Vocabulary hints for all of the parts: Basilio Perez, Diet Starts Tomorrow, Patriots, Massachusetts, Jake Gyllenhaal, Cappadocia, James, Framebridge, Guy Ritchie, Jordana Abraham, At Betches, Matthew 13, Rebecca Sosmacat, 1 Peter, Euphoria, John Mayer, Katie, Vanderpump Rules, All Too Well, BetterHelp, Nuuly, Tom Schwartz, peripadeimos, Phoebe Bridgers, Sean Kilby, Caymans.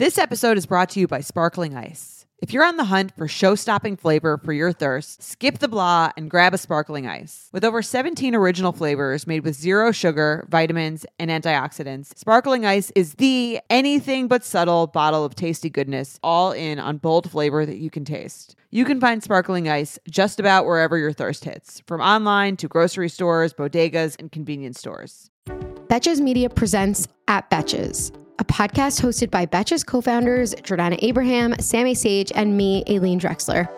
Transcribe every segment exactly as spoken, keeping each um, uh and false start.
This episode is brought to you by Sparkling Ice. If you're on the hunt for show-stopping flavor for your thirst, skip the blah and grab a Sparkling Ice. With over seventeen original flavors made with zero sugar, vitamins, and antioxidants, Sparkling Ice is the anything-but-subtle bottle of tasty goodness, all in on bold flavor that you can taste. You can find Sparkling Ice just about wherever your thirst hits, from online to grocery stores, bodegas, and convenience stores. Betches Media presents At Betches, a podcast hosted by Betches co-founders Jordana Abraham, Sammy Sage, and me, Aileen Drexler.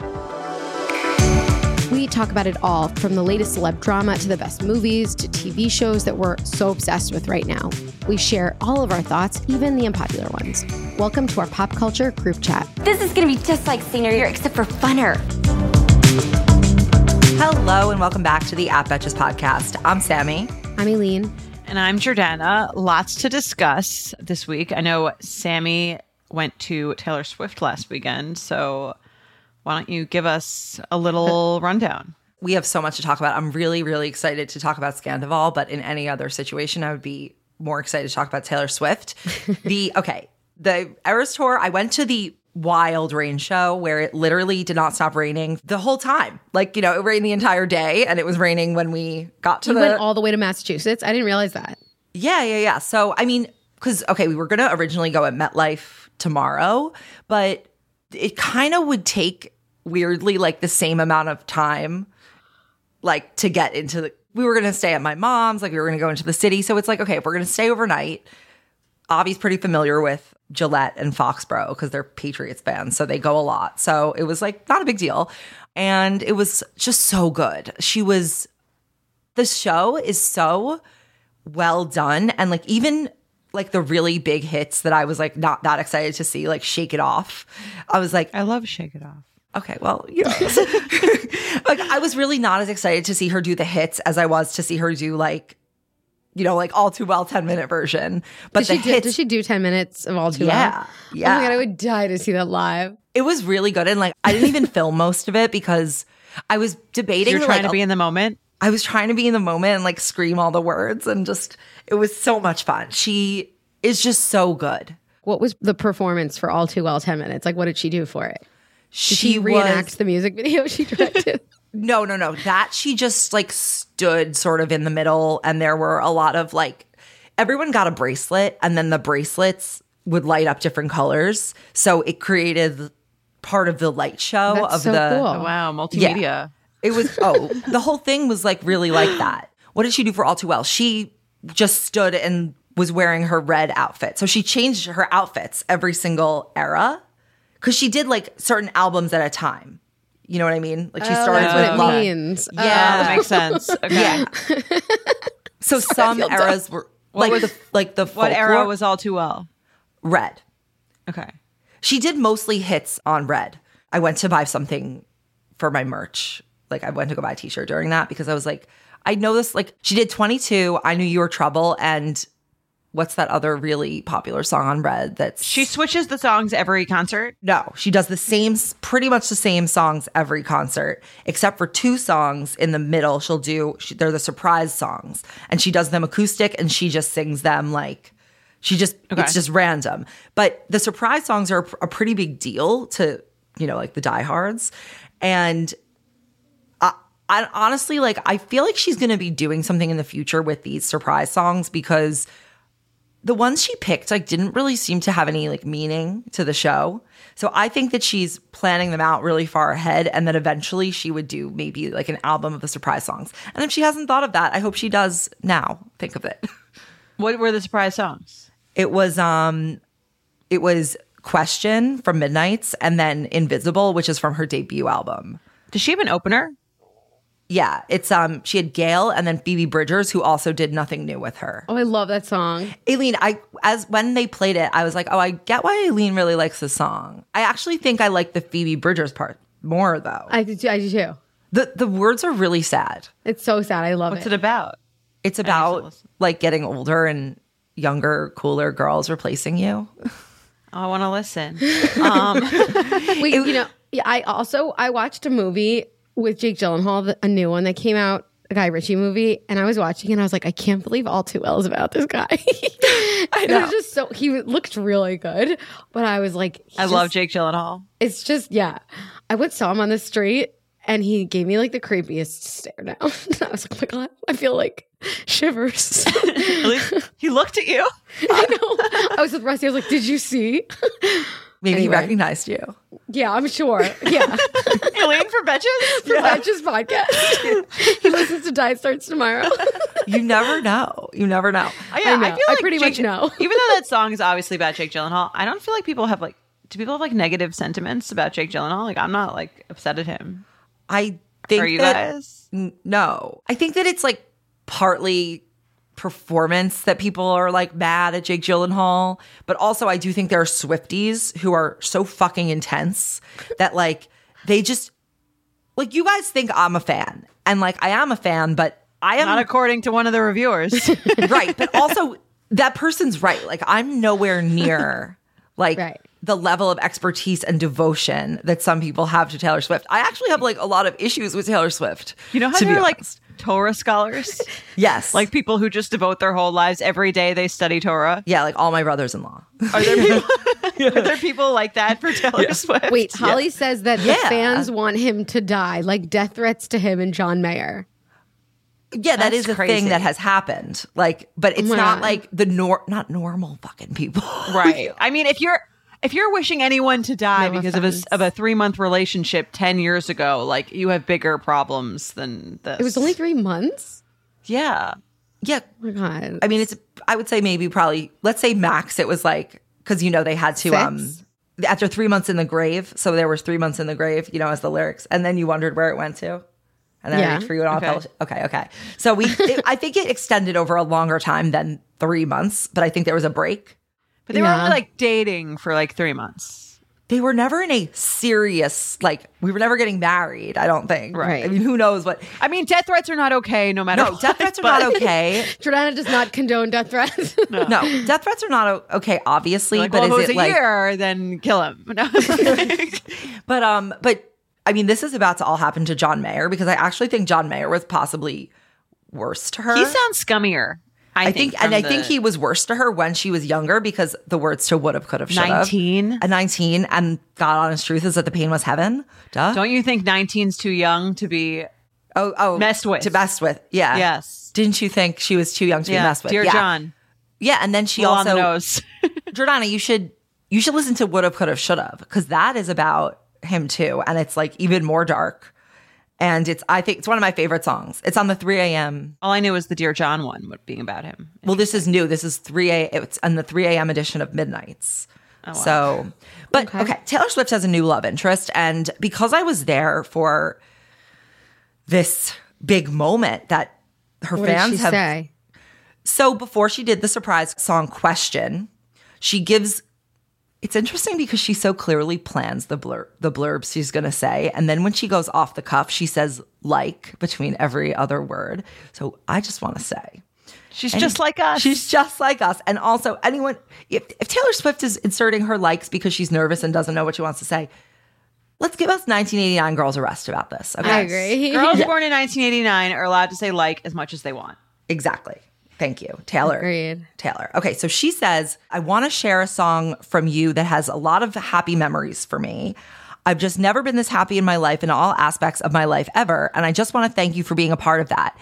We talk about it all, from the latest celeb drama to the best movies to T V shows that we're so obsessed with right now. We share all of our thoughts, even the unpopular ones. Welcome to our pop culture group chat. This is going to be just like senior year, except for funner. Hello, and welcome back to the At Betches podcast. I'm Sammy. I'm Aileen. And I'm Jordana. Lots to discuss this week. I know Sammy went to Taylor Swift last weekend, so why don't you give us a little rundown? We have so much to talk about. I'm really, really excited to talk about Sandoval, but in any other situation, I would be more excited to talk about Taylor Swift. The okay, the Eras Tour, I went to the wild rain show where it literally did not stop raining the whole time. Like, you know, it rained the entire day and it was raining when we got to you the... You went all the way to Massachusetts? I didn't realize that. Yeah, yeah, yeah. So, I mean, because, okay, we were going to originally go at MetLife tomorrow, but it kind of would take, weirdly, like the same amount of time, like to get into the... We were going to stay at my mom's, like we were going to go into the city. So it's like, okay, if we're going to stay overnight, Avi's pretty familiar with Gillette and Foxborough because they're Patriots fans, so they go a lot. So it was like not a big deal, and it was just so good. She was the show is so well done, and like even like the really big hits that I was like not that excited to see, like Shake It Off. I was like, I love Shake It Off. Okay, well, you know. Like I was really not as excited to see her do the hits as I was to see her do like, you know, like All Too Well ten-minute version. But did she, hits, did she do ten minutes of All Too yeah, Well? Yeah. Oh, my God, I would die to see that live. It was really good. And, like, I didn't even film most of it because I was debating. You were trying like, to be in the moment? I was trying to be in the moment and, like, scream all the words. And just – it was so much fun. She is just so good. What was the performance for All Too Well ten minutes? Like, what did she do for it? Did she, she reenact was, the music video she directed? No, no, no. That she just like stood sort of in the middle, and there were a lot of like everyone got a bracelet, and then the bracelets would light up different colors. So it created part of the light show. That's of so the cool. Oh, wow, multimedia. Yeah. It was oh, the whole thing was like really like that. What did she do for All Too Well? She just stood and was wearing her red outfit. So she changed her outfits every single era because she did like certain albums at a time. You know what I mean? Like she oh, started that's with what it Lala. Means. Yeah, oh. That makes sense. Okay. Yeah. So some eras were like was, the like the what era was All Too Well? Red. Okay. She did mostly hits on Red. I went to buy something for my merch. Like I went to go buy a t-shirt during that because I was like, I know this. Like she did twenty-two. I Knew You Were Trouble, and what's that other really popular song on Red that's... She switches the songs every concert? No. She does the same, pretty much the same songs every concert, except for two songs in the middle she'll do. She, they're the surprise songs. And she does them acoustic, and she just sings them like... She just... Okay. It's just random. But the surprise songs are a pretty big deal to, you know, like the diehards. And I, I honestly, like, I feel like she's going to be doing something in the future with these surprise songs because... The ones she picked like didn't really seem to have any like meaning to the show. So I think that she's planning them out really far ahead, and that eventually she would do maybe like an album of the surprise songs. And if she hasn't thought of that, I hope she does now. Think of it. What were the surprise songs? It was um it was Question from Midnights, and then Invisible, which is from her debut album. Does she have an opener? Yeah, it's um. She had Gail and then Phoebe Bridgers, who also did Nothing New with her. Oh, I love that song, Aileen. I as when they played it, I was like, oh, I get why Aileen really likes this song. I actually think I like the Phoebe Bridgers part more though. I do. I do too. The the words are really sad. It's so sad. I love it. What's it about? It's about like getting older and younger, cooler girls replacing you. I want to listen. um, Wait, it, you know, I also I watched a movie with Jake Gyllenhaal, a new one that came out, a Guy Ritchie movie, and I was watching and I was like, I can't believe All Too Well is about this guy. I know. It was just so, he looked really good, but I was like, I just love Jake Gyllenhaal. It's just, yeah. I went saw him on the street and he gave me like the creepiest stare down. I was like, oh my God, I feel like shivers. At least he looked at you. I know. I was with Rusty. I was like, did you see? Maybe anyway. He recognized you. Yeah, I'm sure. Yeah. Aileen for Betches? For yeah. Betches podcast. He listens to Diet Starts Tomorrow. You never know. You never know. Oh, yeah, I know. I, feel like I pretty Jake, much know. Even though that song is obviously about Jake Gyllenhaal, I don't feel like people have like, do people have like negative sentiments about Jake Gyllenhaal? Like, I'm not like upset at him. I think Are you that, guys? N- no. I think that it's like partly performance that people are like mad at Jake Gyllenhaal, but also I do think there are Swifties who are so fucking intense that like they just like, you guys think I'm a fan and like I am a fan, but I am not according to one of the reviewers. Right, but also that person's right, like I'm nowhere near like right. the level of expertise and devotion that some people have to Taylor Swift. I actually have like a lot of issues with Taylor Swift. You know how they're like Torah scholars? Yes. Like people who just devote their whole lives, every day they study Torah? Yeah, like all my brothers-in-law. Are there people, yeah. are there people like that for Taylor yeah. Swift? Wait, Holly yeah. says that yeah. the fans want him to die, like death threats to him and John Mayer. Yeah, that That's is a crazy. thing that has happened. Like, but it's wow. not like the nor- not normal fucking people. Right. I mean, if you're... If you're wishing anyone to die no because offense. of a, of a three-month relationship ten years ago, like, you have bigger problems than this. It was only three months? Yeah. Yeah. Oh, my God. I mean, it's, I would say maybe probably, let's say max, it was like, because, you know, they had to, Six? um, after three months in the grave, so there was three months in the grave, you know, as the lyrics, and then you wondered where it went to. And then yeah. I reached for you and all okay. fellowship. Okay, okay. So we, it, I think it extended over a longer time than three months, but I think there was a break. But they yeah. were only like dating for like three months. They were never in a serious, like, we were never getting married, I don't think. Right. I mean, who knows what. I mean, death threats are not okay no matter no, what. No, death threats are not okay. Jordana does not condone death threats. No, no death threats are not okay, obviously. Like, but well, is if it, it was a like, year, then kill him. No. but, um, but I mean, this is about to all happen to John Mayer because I actually think John Mayer was possibly worse to her. He sounds scummier. I, I think, think and I think he was worse to her when she was younger because the words to would have, could have, should have. nineteen At nineteen, and God, honest truth is that the pain was heaven. Duh. Don't you think nineteen's too young to be oh, oh, messed with? To mess with, yeah. Yes. Didn't you think she was too young to yeah. be messed with? Dear yeah. John. Yeah, and then she well also. On the nose. Jordana, you should, you should listen to would have, could have, should have, because that is about him too. And it's like even more dark. And it's, I think, it's one of my favorite songs. It's on the three a.m. All I knew was the Dear John one being about him. Well, this is new. This is three a.m. It's on the three a.m. edition of Midnights. Oh, wow. So, but okay. okay, Taylor Swift has a new love interest. And because I was there for this big moment that her what fans did she have. Say? So, before she did the surprise song Question, she gives. It's interesting because she so clearly plans the blurb, the blurbs she's going to say. And then when she goes off the cuff, she says like between every other word. So I just want to say. She's just like us. She's just like us. And also anyone, if, if Taylor Swift is inserting her likes because she's nervous and doesn't know what she wants to say, let's give us nineteen eighty-nine girls a rest about this. Okay? I agree. Girls yeah. born in nineteen eighty-nine are allowed to say like as much as they want. Exactly. Thank you, Taylor. Agreed. Taylor. Okay, so she says, I want to share a song from you that has a lot of happy memories for me. I've just never been this happy in my life, in all aspects of my life ever, and I just want to thank you for being a part of that.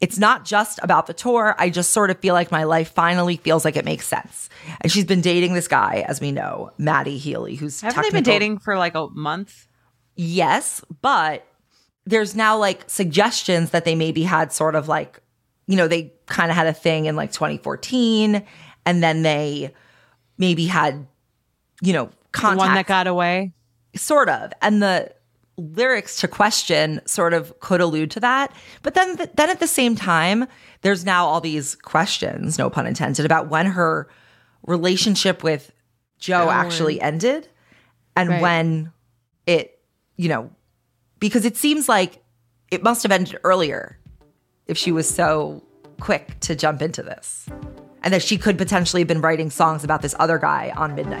It's not just about the tour. I just sort of feel like my life finally feels like it makes sense. And she's been dating this guy, as we know, Matty Healy, who's Haven't technical- they been dating for like a month? Yes, but there's now like suggestions that they maybe had sort of like, you know, they kind of had a thing in like twenty fourteen, and then they maybe had, you know, contact. The one that got away? Sort of. And the lyrics to Question sort of could allude to that. But then, th- then at the same time, there's now all these questions, no pun intended, about when her relationship with Joe oh, actually and- ended and right. when it, you know, because it seems like it must have ended earlier. If she was so quick to jump into this. And that she could potentially have been writing songs about this other guy on Midnights.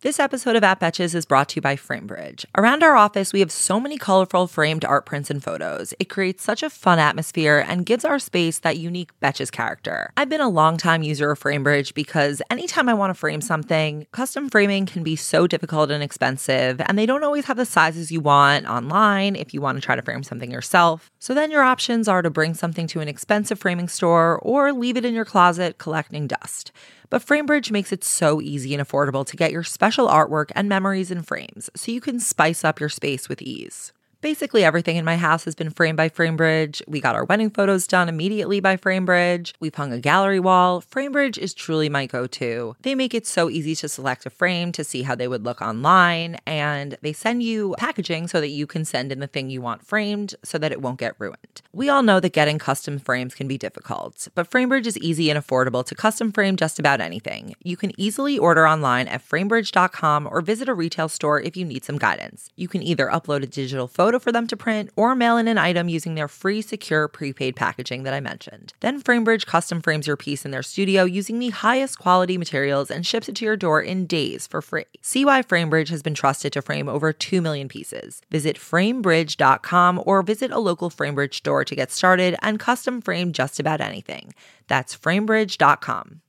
This episode of At Betches is brought to you by Framebridge. Around our office, we have so many colorful framed art prints and photos. It creates such a fun atmosphere and gives our space that unique Betches character. I've been a longtime user of Framebridge because anytime I want to frame something, custom framing can be so difficult and expensive, and they don't always have the sizes you want online if you want to try to frame something yourself. So then your options are to bring something to an expensive framing store or leave it in your closet collecting dust. But Framebridge makes it so easy and affordable to get your special artwork and memories in frames, so you can spice up your space with ease. Basically everything in my house has been framed by Framebridge. We got our wedding photos done immediately by Framebridge. We've hung a gallery wall. Framebridge is truly my go-to. They make it so easy to select a frame to see how they would look online, and they send you packaging so that you can send in the thing you want framed so that it won't get ruined. We all know that getting custom frames can be difficult, but Framebridge is easy and affordable to custom frame just about anything. You can easily order online at framebridge dot com or visit a retail store if you need some guidance. You can either upload a digital photo for them to print or mail in an item using their free secure prepaid packaging that I mentioned. Then Framebridge custom frames your piece in their studio using the highest quality materials and ships it to your door in days for free. See why Framebridge has been trusted to frame over two million pieces. Visit framebridge dot com or visit a local Framebridge store to get started and custom frame just about anything. That's framebridge dot com.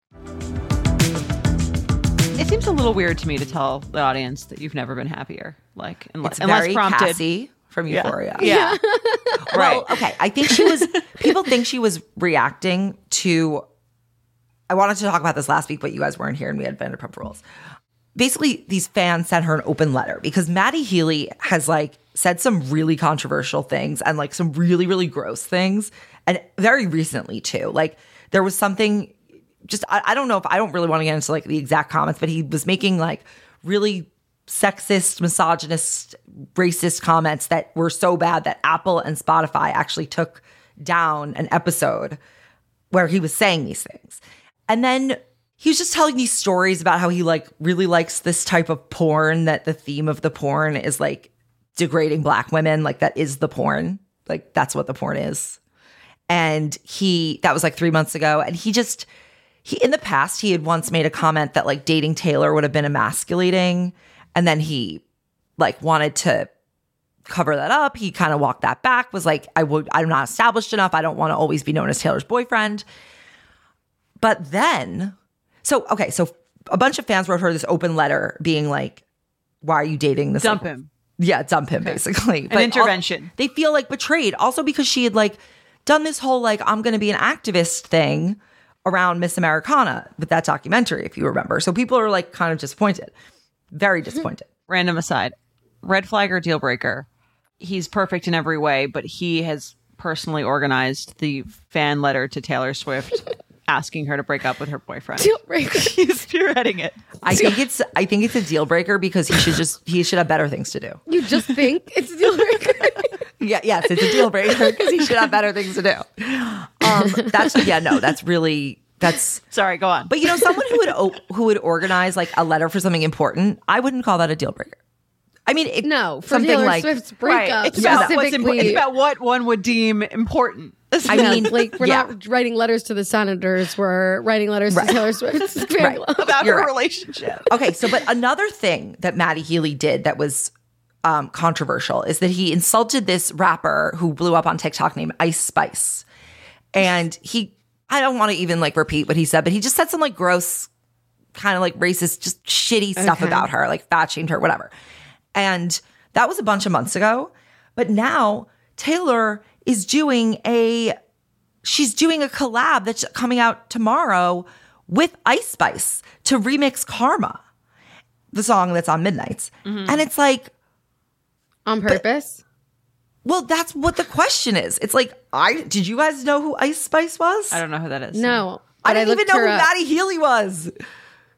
It seems a little weird to me to tell the audience that you've never been happier. Like, unless, it's very unless prompted. Cassie. From Euphoria. Yeah. yeah. Right. Well, okay. I think she was, people think she was reacting to, I wanted to talk about this last week, but you guys weren't here and we had Vanderpump Rules. Basically, these fans sent her an open letter because Matty Healy has like said some really controversial things and like some really, really gross things. And very recently too, like there was something just, I, I don't know if I don't really want to get into like the exact comments, but he was making like really sexist, misogynist, racist comments that were so bad that Apple and Spotify actually took down an episode where he was saying these things. And then he was just telling these stories about how he like really likes this type of porn, that the theme of the porn is like degrading black women. Like that is the porn. Like that's what the porn is. And he, that was like three months ago. And he just, he in the past, he had once made a comment that like dating Taylor would have been emasculating. And then he, like, wanted to cover that up. He kind of walked that back, was like, I would, I'm not established enough. I don't want to always be known as Taylor's boyfriend. But then, so, okay, so a bunch of fans wrote her this open letter being like, why are you dating this? Dump like, him. Yeah, dump him, okay. Basically. An but intervention. Also, they feel, like, betrayed. Also because she had, like, done this whole, like, I'm going to be an activist thing around Miss Americana with that documentary, if you remember. So people are, like, kind of disappointed. Very disappointed. Random aside, red flag or deal breaker? He's perfect in every way, but he has personally organized the fan letter to Taylor Swift asking her to break up with her boyfriend. Deal breaker. He's spearheading it. I think it's I think it's a deal breaker because he should just he should have better things to do. You just think it's a deal breaker? yeah, yes, it's a deal breaker because he should have better things to do. Um, that's yeah, no, that's really. That's sorry. Go on. But you know, someone who would who would organize like a letter for something important, I wouldn't call that a deal breaker. I mean, it, no, for something Taylor like Swift's breakup. Right. It's, about what's impo- it's about what one would deem important. I mean, like we're yeah. not writing letters to the senators. We're writing letters right. to Taylor Swift's right. about You're her right. relationship. Okay, so but another thing that Matty Healy did that was um, controversial is that he insulted this rapper who blew up on TikTok named Ice Spice, and he. I don't want to even like repeat what he said, but he just said some like gross, kind of like racist, just shitty stuff okay. about her, like fat shamed her, whatever. And that was a bunch of months ago. But now Taylor is doing a, she's doing a collab that's coming out tomorrow with Ice Spice to remix Karma. the song that's on Midnights. Mm-hmm. And it's like... On purpose? But, well, that's what the question is. It's like, I did you guys know who Ice Spice was? I don't know who that is. No. I didn't I even know who up. Matty Healy was.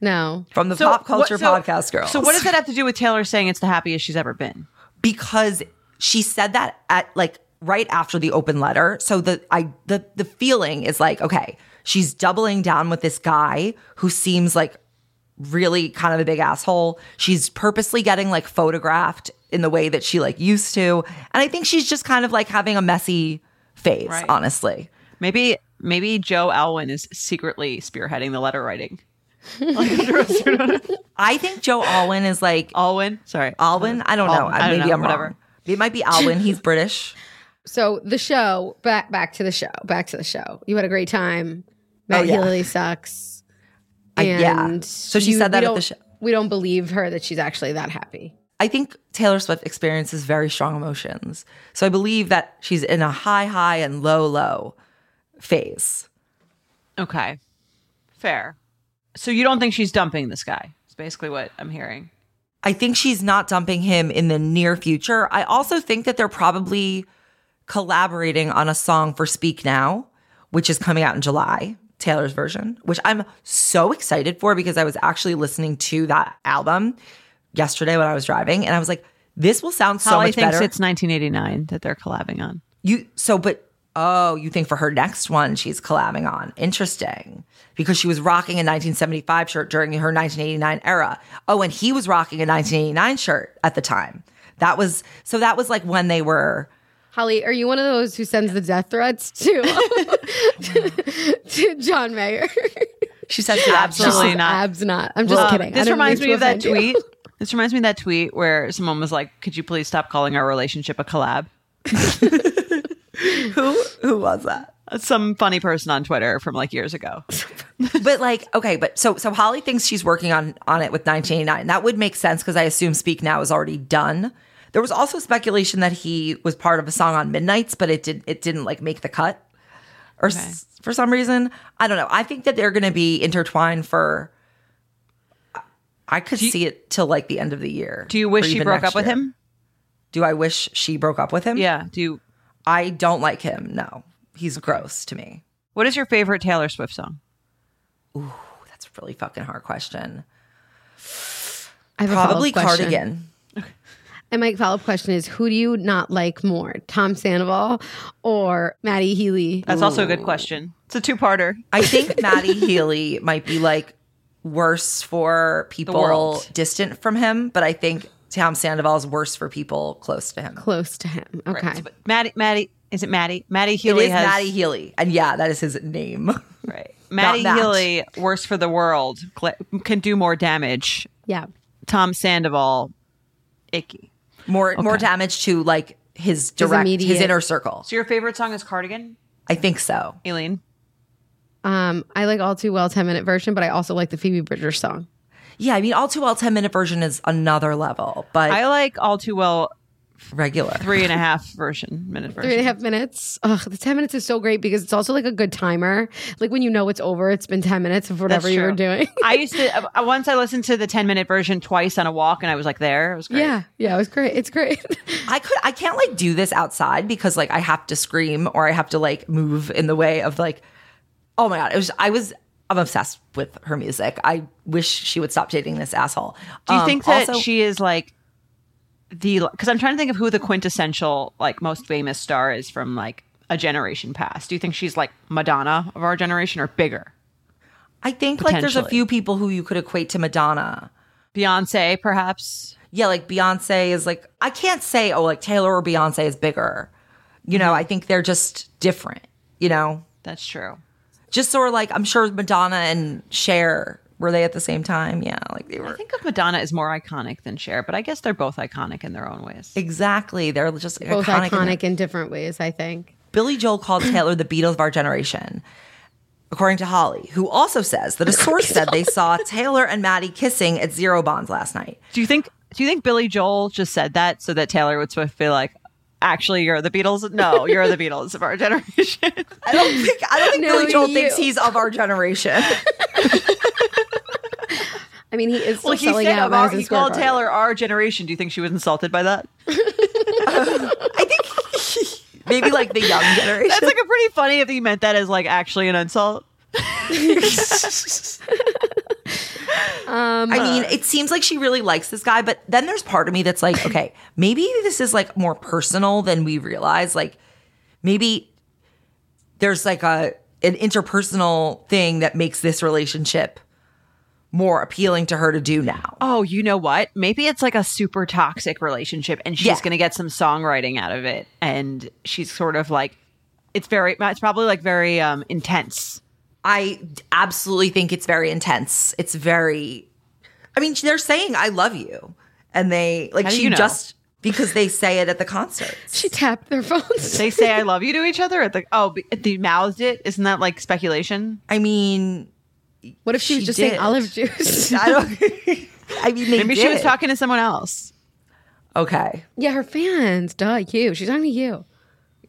No. From the so, Pop Culture what, so, Podcast Girls. So what does that have to do with Taylor saying it's the happiest she's ever been? Because she said that at like right after the open letter. So the I the the feeling is like, okay, she's doubling down with this guy who seems like really kind of a big asshole. She's purposely getting like photographed in the way that she like used to. And I think she's just kind of like having a messy phase, right. honestly. Maybe maybe Joe Alwyn is secretly spearheading the letter writing. I think Joe Alwyn is like Alwyn. Sorry, Alwyn. I don't know. Alwyn. I don't Maybe know. I'm whatever. Wrong. It might be Alwyn. He's British. So the show back back to the show back to the show. You had a great time. Matty oh, yeah. Healy sucks. And I, yeah. So she you, said that at the show. We don't believe her that she's actually that happy. I think Taylor Swift experiences very strong emotions. So I believe that she's in a high high and low low phase. Okay, fair. So you don't think she's dumping this guy? It's basically what I'm hearing. I think she's not dumping him in the near future. I also think that they're probably collaborating on a song for Speak Now, which is coming out in July, Taylor's version, which I'm so excited for because I was actually listening to that album yesterday when I was driving, and I was like, this will sound so Holly much better. Holly thinks it's nineteen eighty-nine that they're collabing on. You so, but... Oh, you think for her next one she's collabing on. Interesting. Because she was rocking a nineteen seventy-five shirt during her nineteen eighty-nine era. Oh, and he was rocking a nineteen eighty-nine shirt at the time. That was, so that was like when they were. Holly, are you one of those who sends the death threats to, to, to John Mayer? She says absolutely not. Abs not. I'm just well, kidding. This reminds me of that tweet. You. This reminds me of that tweet where someone was like, could you please stop calling our relationship a collab? Who who was that? Some funny person on Twitter from like years ago. But like, okay, but so so Holly thinks she's working on, on it with nineteen eighty-nine. That would make sense because I assume Speak Now is already done. There was also speculation that he was part of a song on Midnights, but it did it didn't like make the cut, or okay. s- for some reason I don't know. I think that they're going to be intertwined for. I could you, see it till like the end of the year. Do you wish she broke up year. with him? Do I wish she broke up with him? Yeah. Do you? I don't like him. No, he's gross to me. What is your favorite Taylor Swift song? Ooh, that's a really fucking hard question. I have Probably a Cardigan. Question. And my follow-up question is, who do you not like more, Tom Sandoval or Matty Healy? That's Ooh. also a good question. It's a two-parter. I think Matty Healy might be like worse for people distant from him, but I think Tom Sandoval is worse for people close to him. Close to him. Okay. Right. So, but Matty, Matty, is it Matty? Matty Healy. It is has, Matty Healy. And yeah, that is his name. Right. Matty Healy, worse for the world, can do more damage. Yeah. Tom Sandoval, icky. More okay. more damage to like his direct, his, his inner circle. So your favorite song is Cardigan? I think so. Aileen? Um, I like All Too Well ten-minute version, but I also like the Phoebe Bridgers song. Yeah, I mean, All Too Well ten-minute version is another level, but I like All Too Well regular three and a half version minute version. Three and a half minutes. Ugh, the ten minutes is so great because it's also like a good timer. Like when you know it's over, it's been ten minutes of whatever you were doing. I used to once I listened to the ten-minute version twice on a walk, and I was like, there, it was great. Yeah, yeah, it was great. It's great. I could, I can't like do this outside because like I have to scream or I have to like move in the way of like, oh my god, it was I was. I'm obsessed with her music. I wish she would stop dating this asshole. Do you um, think that also, she is like the, because I'm trying to think of who the quintessential, like most famous star is from like a generation past. Do you think she's like Madonna of our generation or bigger? I think like there's a few people who you could equate to Madonna. Beyonce, perhaps. Yeah, like Beyonce is like, I can't say, oh, like Taylor or Beyonce is bigger. You know, I think they're just different, you know? That's true. Just sort of like, I'm sure Madonna and Cher, were they at the same time? Yeah, like they were. I think of Madonna as more iconic than Cher, but I guess they're both iconic in their own ways. Exactly. They're just both iconic, iconic in, in different ways, I think. Billy Joel called Taylor the Beatles of our generation, according to Holly, who also says that a source said they saw Taylor and Matty kissing at Zero Bonds last night. Do you think Do you think Billy Joel just said that so that Taylor would Swift be like, actually, you're the Beatles? No, you're the Beatles of our generation. I don't think I don't think no, Billy Joel you. thinks he's of our generation. I mean, he is still well, selling out our, Madison Square He called Park. Taylor our generation. Do you think she was insulted by that? um, I think maybe like the young generation. That's like a pretty funny if he meant that as like actually an insult. Um, I mean, it seems like she really likes this guy, but then there's part of me that's like, okay, maybe this is like more personal than we realize. Like maybe there's like a an interpersonal thing that makes this relationship more appealing to her to do now. Oh, you know what? Maybe it's like a super toxic relationship and she's yeah. going to get some songwriting out of it. And she's sort of like, it's very, it's probably like very um, intense. I absolutely think it's very intense. It's very, I mean, they're saying, I love you. And they, like, she you know? just, because they say it at the concert. She tapped their phones. They say, I love you to each other at the, oh, they mouthed it. Isn't that like speculation? I mean, what if she, she was just did. saying olive juice? I don't, I mean, maybe did. she was talking to someone else. Okay. Yeah, her fans. Duh, you. She's talking to you.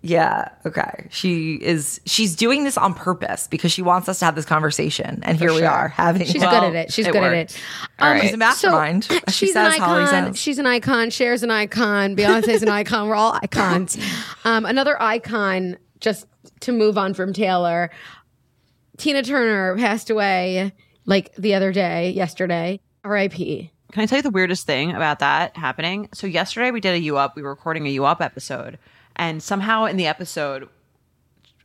Yeah. Okay. She is. She's doing this on purpose because she wants us to have this conversation, and For here sure. we are having. She's well, good at it. She's it good worked. at it. Um, All right. She's a mastermind. So, she she's says, an icon. She's an icon. Cher's an icon. Beyonce's an icon. We're all icons. Um, another icon. Just to move on from Taylor. Tina Turner passed away like the other day, yesterday. R I P. Can I tell you the weirdest thing about that happening? So yesterday we did a U Up. We were recording a U Up episode. And somehow in the episode,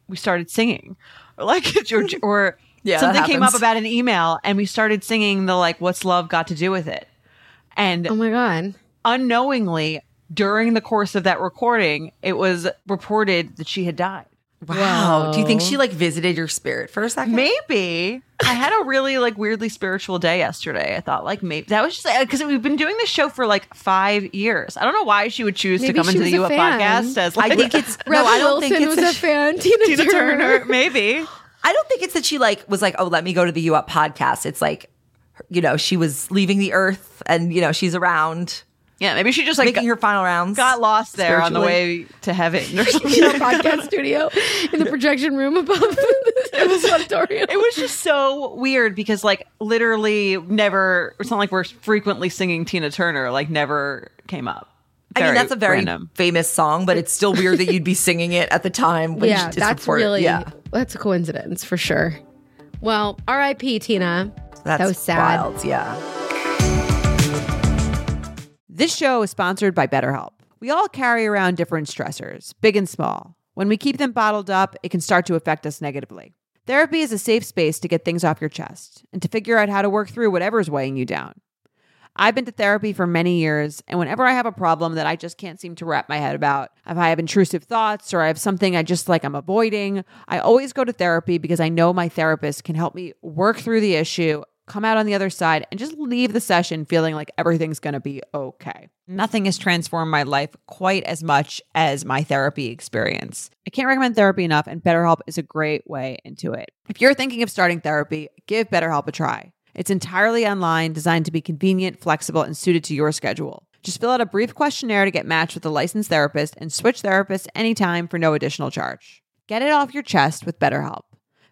we started singing. Or like, or, or yeah, something came up about an email and we started singing the like, what's love got to do with it? And oh my God. Unknowingly, during the course of that recording, it was reported that she had died. Wow. Whoa. Do you think she like visited your spirit for a second? Maybe. I had a really like weirdly spiritual day yesterday. I thought like maybe that was just because like, we've been doing this show for like five years. I don't know why she would choose maybe to come into the U F podcast as like I think it's no, I don't Wilson think it's was a, a fan. Tina, Tina Turner. Turner, maybe. I don't think it's that she like was like, oh, let me go to the U F podcast. It's like, you know, she was leaving the earth and you know she's around. Yeah, maybe she just like making got, her final rounds got lost there on the way to heaven or something. In a podcast studio in the projection room above the it was, auditorium. It was just so weird because like literally never. It's not like we're frequently singing Tina Turner. Like never came up. Very I mean, that's a very random. famous song, but it's still weird that you'd be singing it at the time. When yeah, that's reported. really yeah. That's a coincidence for sure. Well, R I P Tina. That's that was sad. Wild, yeah. This show is sponsored by BetterHelp. We all carry around different stressors, big and small. When we keep them bottled up, it can start to affect us negatively. Therapy is a safe space to get things off your chest and to figure out how to work through whatever's weighing you down. I've been to therapy for many years, and whenever I have a problem that I just can't seem to wrap my head about, if I have intrusive thoughts or I have something I just like I'm avoiding, I always go to therapy because I know my therapist can help me work through the issue, come out on the other side, and just leave the session feeling like everything's going to be okay. Nothing has transformed my life quite as much as my therapy experience. I can't recommend therapy enough, and BetterHelp is a great way into it. If you're thinking of starting therapy, give BetterHelp a try. It's entirely online, designed to be convenient, flexible, and suited to your schedule. Just fill out a brief questionnaire to get matched with a licensed therapist and switch therapists anytime for no additional charge. Get it off your chest with BetterHelp.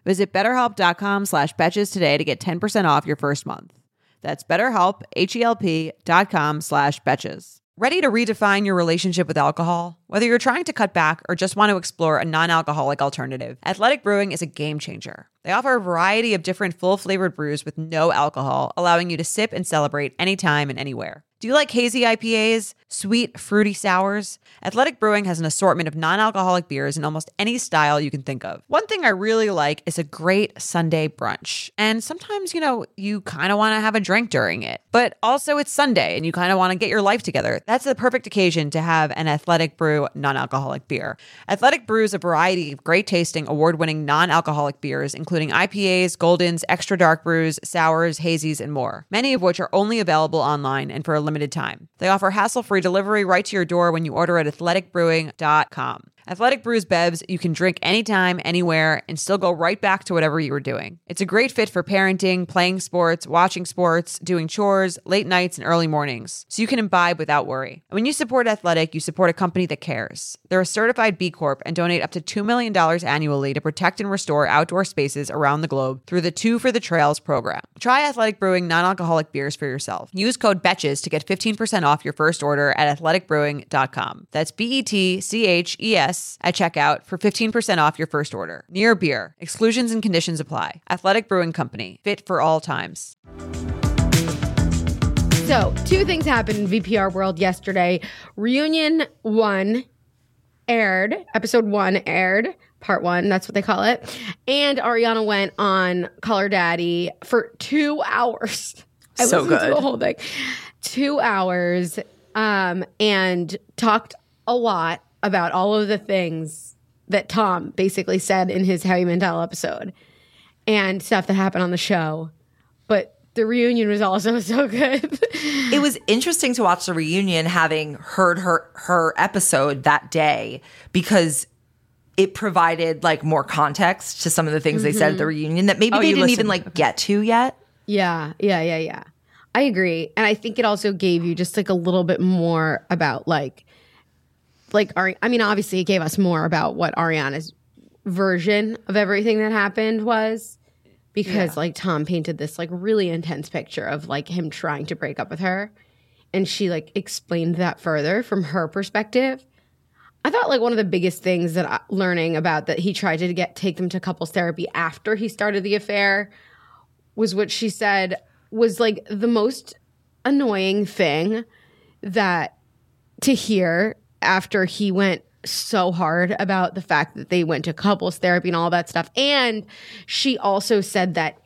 Visit BetterHelp.com slash Betches today to get ten percent off your first month. That's BetterHelp, H-E-L-P dot com slash Betches. Ready to redefine your relationship with alcohol? Whether you're trying to cut back or just want to explore a non-alcoholic alternative, Athletic Brewing is a game changer. They offer a variety of different full-flavored brews with no alcohol, allowing you to sip and celebrate anytime and anywhere. Do you like hazy I P As, sweet, fruity sours? Athletic Brewing has an assortment of non-alcoholic beers in almost any style you can think of. One thing I really like is a great Sunday brunch. And sometimes, you know, you kind of want to have a drink during it. But also it's Sunday and you kind of want to get your life together. That's the perfect occasion to have an Athletic Brew non-alcoholic beer. Athletic brews a variety of great-tasting, award-winning non-alcoholic beers, including I P As, Goldens, extra dark brews, sours, hazies, and more. Many of which are only available online and for a limited time. They offer hassle-free delivery right to your door when you order at athletic brewing dot com. Athletic Brews Bevs you can drink anytime, anywhere, and still go right back to whatever you were doing. It's a great fit for parenting, playing sports, watching sports, doing chores, late nights, and early mornings, so you can imbibe without worry. And when you support Athletic, you support a company that cares. They're a certified B Corp and donate up to two million dollars annually to protect and restore outdoor spaces around the globe through the Two for the Trails program. Try Athletic Brewing non-alcoholic beers for yourself. Use code BETCHES to get fifteen percent off your first order at athletic brewing dot com. That's B E T C H E S at checkout for fifteen percent off your first order. Near beer. Exclusions and conditions apply. Athletic Brewing Company. Fit for all times. So, two things happened in V P R world yesterday. Reunion one aired. Episode one aired. Part one. That's what they call it. And Ariana went on Call Her Daddy for two hours. I so listened good. To the whole thing. Two hours. Um, and talked a lot about all of the things that Tom basically said in his Howie Mandel episode and stuff that happened on the show. But the reunion was also so good. It was interesting to watch the reunion having heard her her episode that day, because it provided like more context to some of the things mm-hmm. they said at the reunion that maybe oh, they didn't listened. even like get to yet. Yeah, yeah, yeah, yeah. I agree. And I think it also gave you just like a little bit more about like Like, Ari- I mean, obviously, it gave us more about what Ariana's version of everything that happened was, because, yeah. like, Tom painted this, like, really intense picture of, like, him trying to break up with her. And she, like, explained that further from her perspective. I thought, like, one of the biggest things that I- learning about that he tried to get take them to couples therapy after he started the affair was what she said was, like, the most annoying thing that to hear after he went so hard about the fact that they went to couples therapy and all that stuff. And she also said that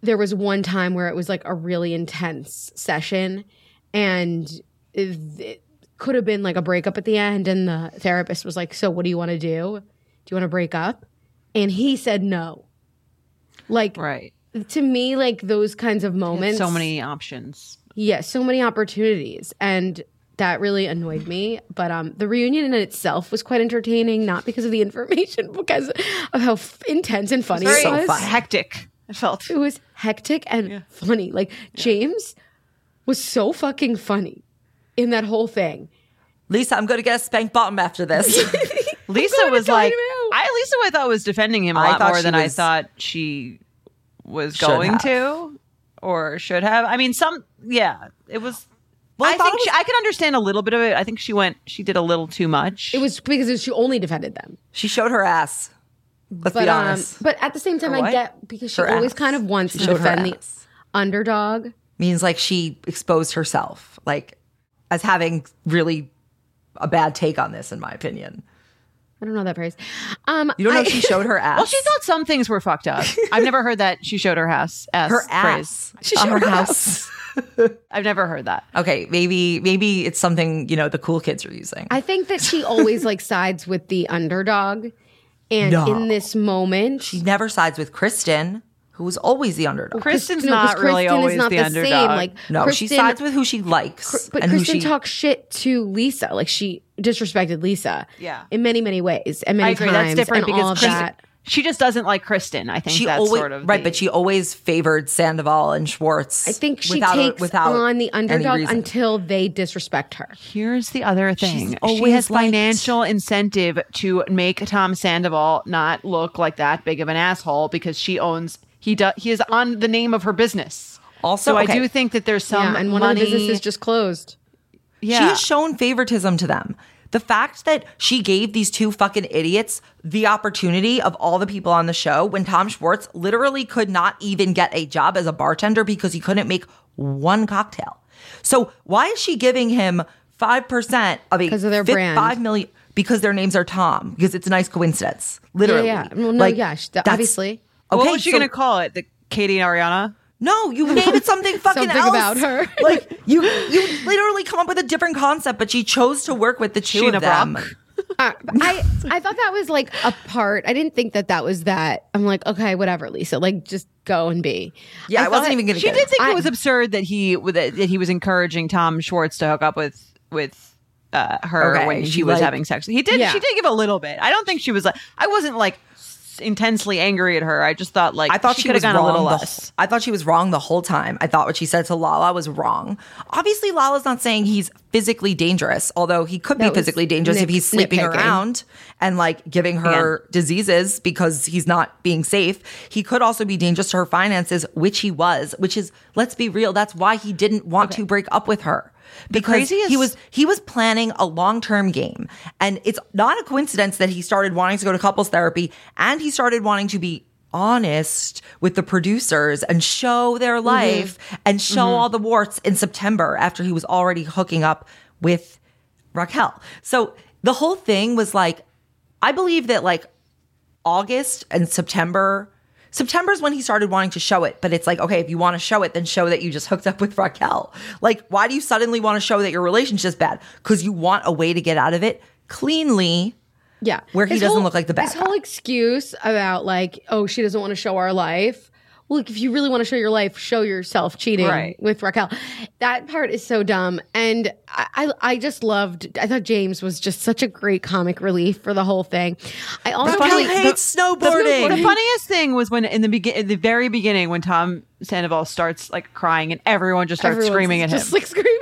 there was one time where it was like a really intense session and it could have been like a breakup at the end. And the therapist was like, so what do you want to do? Do you want to break up? And he said no. Like, right. To me, like those kinds of moments. So many options. Yeah, so many opportunities. And that really annoyed me, but um, the reunion in itself was quite entertaining, not because of the information, because of how f- intense and funny it was. It was so fun. Hectic, I felt. It was hectic and yeah. funny. Like, yeah. James was so fucking funny in that whole thing. Lisa, I'm going to get a spank bottom after this. Lisa was like, I Lisa I thought was defending him a lot more than I thought she was going to or should have. I mean, some, yeah, it was... Well, I, I think was, she, I can understand a little bit of it. I think she went, she did a little too much. It was because she only defended them. She showed her ass. Let's but, be honest. Um, but at the same time, I get because she her always ass. kind of wants she to defend the underdog. Means like she exposed herself, like as having really a bad take on this, in my opinion. I don't know that phrase. Um, you don't know I, if she showed her ass. Well, she thought some things were fucked up. I've never heard that she showed her ass. ass her ass. Phrase. She showed her, her ass. I've never heard that. Okay, maybe maybe it's something, you know, the cool kids are using. I think that she always like sides with the underdog, and no. in this moment, she never sides with Kristen, who was always the underdog. Well, Kristen's no, not really Kristen always not the, the underdog. Same. Like, no, Kristen, she sides with who she likes. Cr- but and Kristen who she... talks shit to Lisa, like she disrespected Lisa, yeah, in many many ways and many I agree. times. That's different because all Kristen, that. She just doesn't like Kristen. I think she that's always, sort of right, the, but she always favored Sandoval and Schwartz. I think she without, takes without on the underdog until they disrespect her. Here's the other thing: She's always she has liked. financial incentive to make Tom Sandoval not look like that big of an asshole because she owns he does he is on the name of her business. Also, so okay. I do think that there's some yeah, and one money. of the businesses just closed. Yeah, she has shown favoritism to them. The fact that she gave these two fucking idiots the opportunity of all the people on the show when Tom Schwartz literally could not even get a job as a bartender because he couldn't make one cocktail. So why is she giving him five percent of a because of their brand. five million because their names are Tom? Because it's a nice coincidence. Literally. Yeah, yeah. Well, no, like, yeah, she, obviously. Okay, what was she so, going to call it? The Katie and Ariana? No, you name it something fucking something else. Something about her. Like, you you literally come up with a different concept, but she chose to work with the two Sheena of them. uh, I, I thought that was, like, a part. I didn't think that that was that. I'm like, okay, whatever, Lisa. Like, just go and be. Yeah, I, I wasn't even going to get it. She did think I, it was absurd that he that he was encouraging Tom Schwartz to hook up with with uh, her okay. when she was like, having sex. He did. Yeah. She did give a little bit. I don't think she was like. I wasn't like intensely angry at her. I just thought like I thought she, she could have gone a little less. I thought she was wrong the whole time. I thought what she said to Lala was wrong. Obviously, Lala's not saying he's physically dangerous, although he could that be physically dangerous nip, if he's sleeping nitpicking. around and like giving her yeah. diseases because he's not being safe. He could also be dangerous to her finances, which he was, which is, let's be real, that's why he didn't want okay. to break up with her. Because craziest- he was he was planning a long-term game. And it's not a coincidence that he started wanting to go to couples therapy and he started wanting to be honest with the producers and show their life mm-hmm. and show mm-hmm. all the warts in September after he was already hooking up with Raquel. So the whole thing was like, I believe that like August and September... September's when he started wanting to show it, but it's like, okay, if you want to show it, then show that you just hooked up with Raquel. Like, why do you suddenly want to show that your relationship's bad? Because you want a way to get out of it cleanly, yeah. where he his doesn't whole, look like the bad guy. This whole excuse about like, oh, she doesn't want to show our life. Well, if you really want to show your life, show yourself cheating right. with Raquel. That part is so dumb. And I, I just loved, I thought James was just such a great comic relief for the whole thing. I also really hate snowboarding. The, the funniest thing was when in the beginning, the very beginning, when Tom Sandoval starts like crying and everyone just starts Everyone's screaming at just, him. Just like screaming.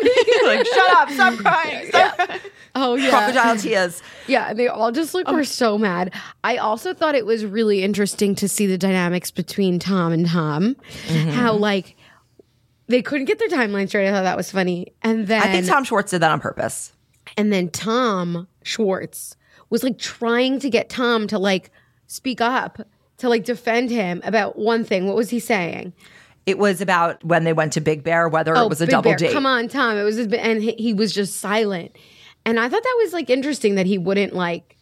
Like, shut up, stop crying. Stop yeah. crying. Oh, yeah. Crocodile tears. Yeah, and they all just like oh. were so mad. I also thought it was really interesting to see the dynamics between Tom and Tom. Mm-hmm. How like they couldn't get their timeline straight. I thought that was funny. And then I think Tom Schwartz did that on purpose. And then Tom Schwartz was like trying to get Tom to like speak up, to like defend him about one thing. What was he saying? It was about when they went to Big Bear, whether oh, it was a Big double Bear. date. Come on, Tom. It was, and he, he was just silent. And I thought that was like interesting that he wouldn't like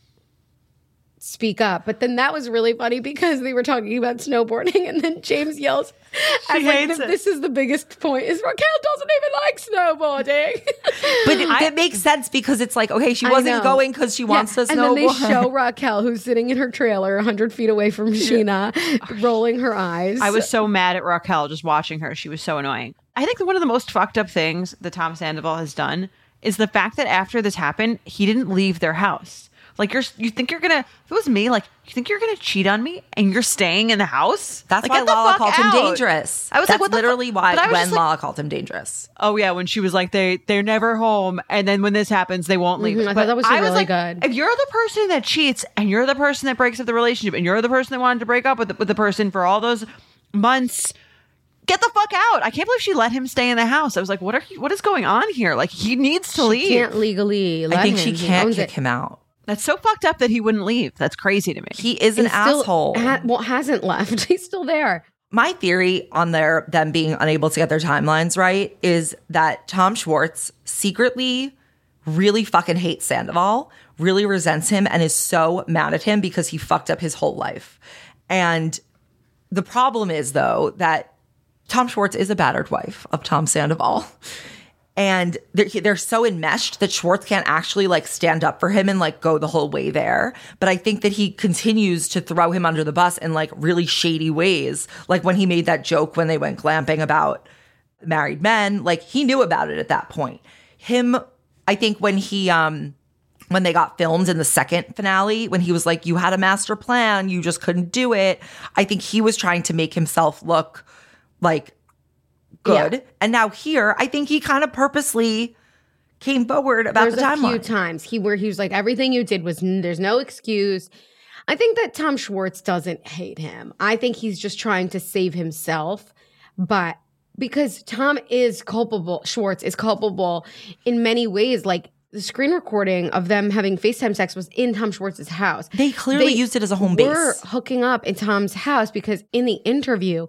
speak up. But then that was really funny because they were talking about snowboarding, and then James yells, she hates like, it. "This is the biggest point: is Raquel doesn't even like snowboarding." But it, I, it makes sense because it's like, okay, she wasn't going because she wants yeah. to snowboard. And then they show Raquel, who's sitting in her trailer, one hundred feet away from Sheena, rolling her eyes. I was so mad at Raquel just watching her; she was so annoying. I think that one of the most fucked up things that Tom Sandoval has done is the fact that after this happened, he didn't leave their house. Like, you're, you think you're gonna, if it was me, like, you think you're gonna cheat on me and you're staying in the house? That's like, why Lala called out. him dangerous. I was That's like, what literally fu-? why, when Lala like, called him dangerous. Oh, yeah, when she was like, they, they're never home. And then when this happens, they won't leave. Mm-hmm, I but thought that was, I really was like, good. If you're the person that cheats and you're the person that breaks up the relationship and you're the person that wanted to break up with the, with the person for all those months, get the fuck out. I can't believe she let him stay in the house. I was like, what are you, what is going on here? Like, he needs to she leave. She can't legally let I think him. she can't kick it. him out. That's so fucked up that he wouldn't leave. That's crazy to me. He is an asshole. Ha- well, hasn't left. He's still there. My theory on their them being unable to get their timelines right is that Tom Schwartz secretly really fucking hates Sandoval, really resents him, and is so mad at him because he fucked up his whole life. And the problem is, though, that Tom Schwartz is a battered wife of Tom Sandoval. And they're, they're so enmeshed that Schwartz can't actually, like, stand up for him and, like, go the whole way there. But I think that he continues to throw him under the bus in, like, really shady ways. Like, when he made that joke when they went glamping about married men, like, he knew about it at that point. Him, I think when he... um when they got filmed in the second finale, when he was like, you had a master plan, you just couldn't do it. I think he was trying to make himself look like good. Yeah. And now here, I think he kind of purposely came forward about there's the timeline. There's a few times he where he was like, everything you did was, n- there's no excuse. I think that Tom Schwartz doesn't hate him. I think he's just trying to save himself. But because Tom is culpable, Schwartz is culpable in many ways. Like, the screen recording of them having FaceTime sex was in Tom Schwartz's house. They clearly they used it as a home base. They were hooking up in Tom's house because in the interview,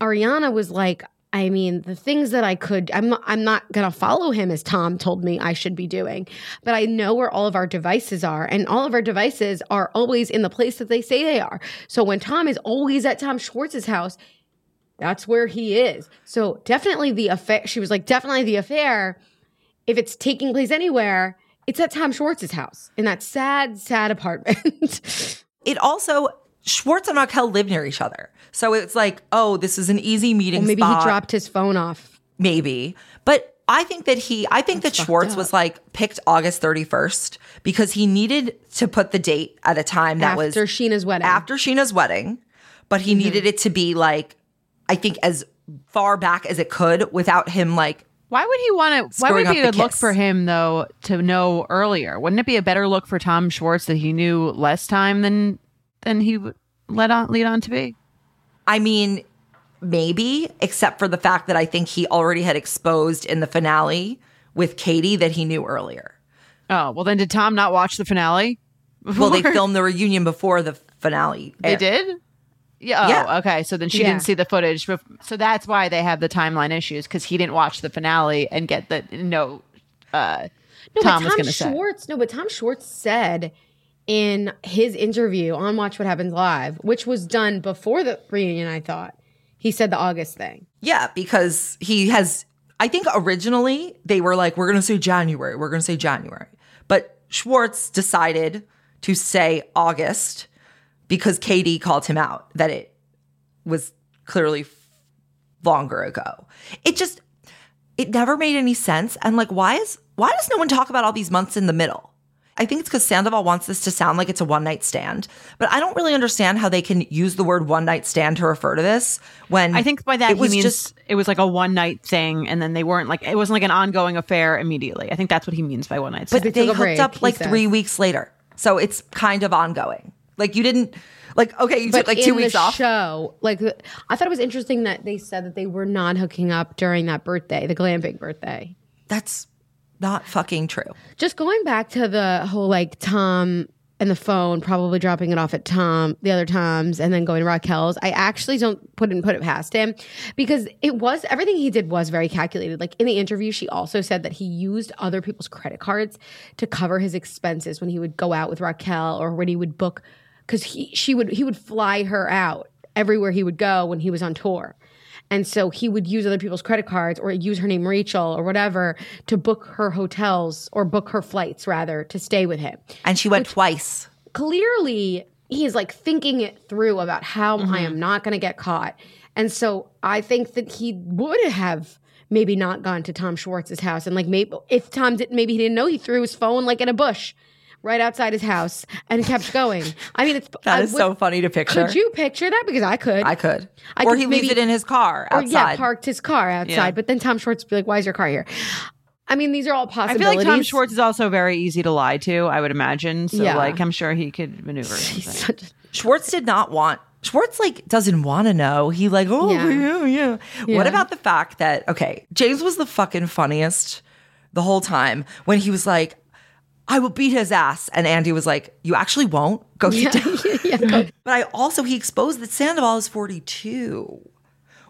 Ariana was like, I mean, the things that I could, I'm not, I'm not going to follow him as Tom told me I should be doing. But I know where all of our devices are. And all of our devices are always in the place that they say they are. So when Tom is always at Tom Schwartz's house, that's where he is. So definitely the affair, she was like, definitely the affair, if it's taking place anywhere, it's at Tom Schwartz's house in that sad, sad apartment. It also... Schwartz and Raquel live near each other. So it's like, oh, this is an easy meeting well, maybe spot. Maybe he dropped his phone off. Maybe. But I think that he, I think That's that Schwartz was like picked August thirty-first because he needed to put the date at a time that after was after Sheena's wedding, after Sheena's wedding, but he mm-hmm. needed it to be like, I think as far back as it could without him like. Why would he want to? Why would it be a good look for him though to know earlier? Wouldn't it be a better look for Tom Schwartz that he knew less time than than he would let on lead on to be? I mean. Maybe, except for the fact that I think he already had exposed in the finale with Katie that he knew earlier. Oh, well then did Tom not watch the finale? Before? Well, they filmed the reunion before the finale. They aired. Did? Yeah. Oh, yeah. Okay. So then she yeah. didn't see the footage. So that's why they have the timeline issues because he didn't watch the finale and get the no, uh, no Tom was going to say. No, but Tom Schwartz said in his interview on Watch What Happens Live, which was done before the reunion, I thought. He said the August thing. Yeah, because he has, I think originally they were like, we're going to say January. We're going to say January. But Schwartz decided to say August because Katie called him out that it was clearly f- longer ago. It just, it never made any sense. And like, why is, why does no one talk about all these months in the middle? I think it's because Sandoval wants this to sound like it's a one-night stand. But I don't really understand how they can use the word one-night stand to refer to this when I think by that it was he means just, it was like a one-night thing and then they weren't like – it wasn't like an ongoing affair immediately. I think that's what he means by one-night stand. But they hooked break, up like three weeks later. So it's kind of ongoing. Like you didn't – like, okay, you took like two weeks off. But in the show, like I thought it was interesting that they said that they were not hooking up during that birthday, the glamping birthday. That's – not fucking true. Just going back to the whole like Tom and the phone, probably dropping it off at Tom, the other Tom's, and then going to Raquel's. I actually don't put it, put it past him because it was everything he did was very calculated. Like in the interview, she also said that he used other people's credit cards to cover his expenses when he would go out with Raquel or when he would book because he she would he would fly her out everywhere he would go when he was on tour. And so he would use other people's credit cards or use her name Rachel or whatever to book her hotels or book her flights, rather, to stay with him. And she went Which, twice. Clearly, he's like thinking it through about how mm-hmm. I am not going to get caught. And so I think that he would have maybe not gone to Tom Schwartz's house. And like maybe if Tom didn't, maybe he didn't know he threw his phone like in a bush right outside his house and kept going. I mean, it's that I is would, so funny to picture. Could you picture that? Because I could. I could. I or could he maybe, leaves it in his car outside. Or yeah, parked his car outside. Yeah. But then Tom Schwartz would be like, why is your car here? I mean, these are all possibilities. I feel like Tom Schwartz is also very easy to lie to, I would imagine. So yeah. like, I'm sure he could maneuver. He's such a- Schwartz did not want, Schwartz like doesn't want to know. He like, oh, yeah. Yeah, yeah. yeah. What about the fact that, okay, James was the fucking funniest the whole time when he was like, I will beat his ass. And Andy was like, you actually won't? Go sit yeah. down. yeah, yeah. But I also, he exposed that Sandoval is forty-two.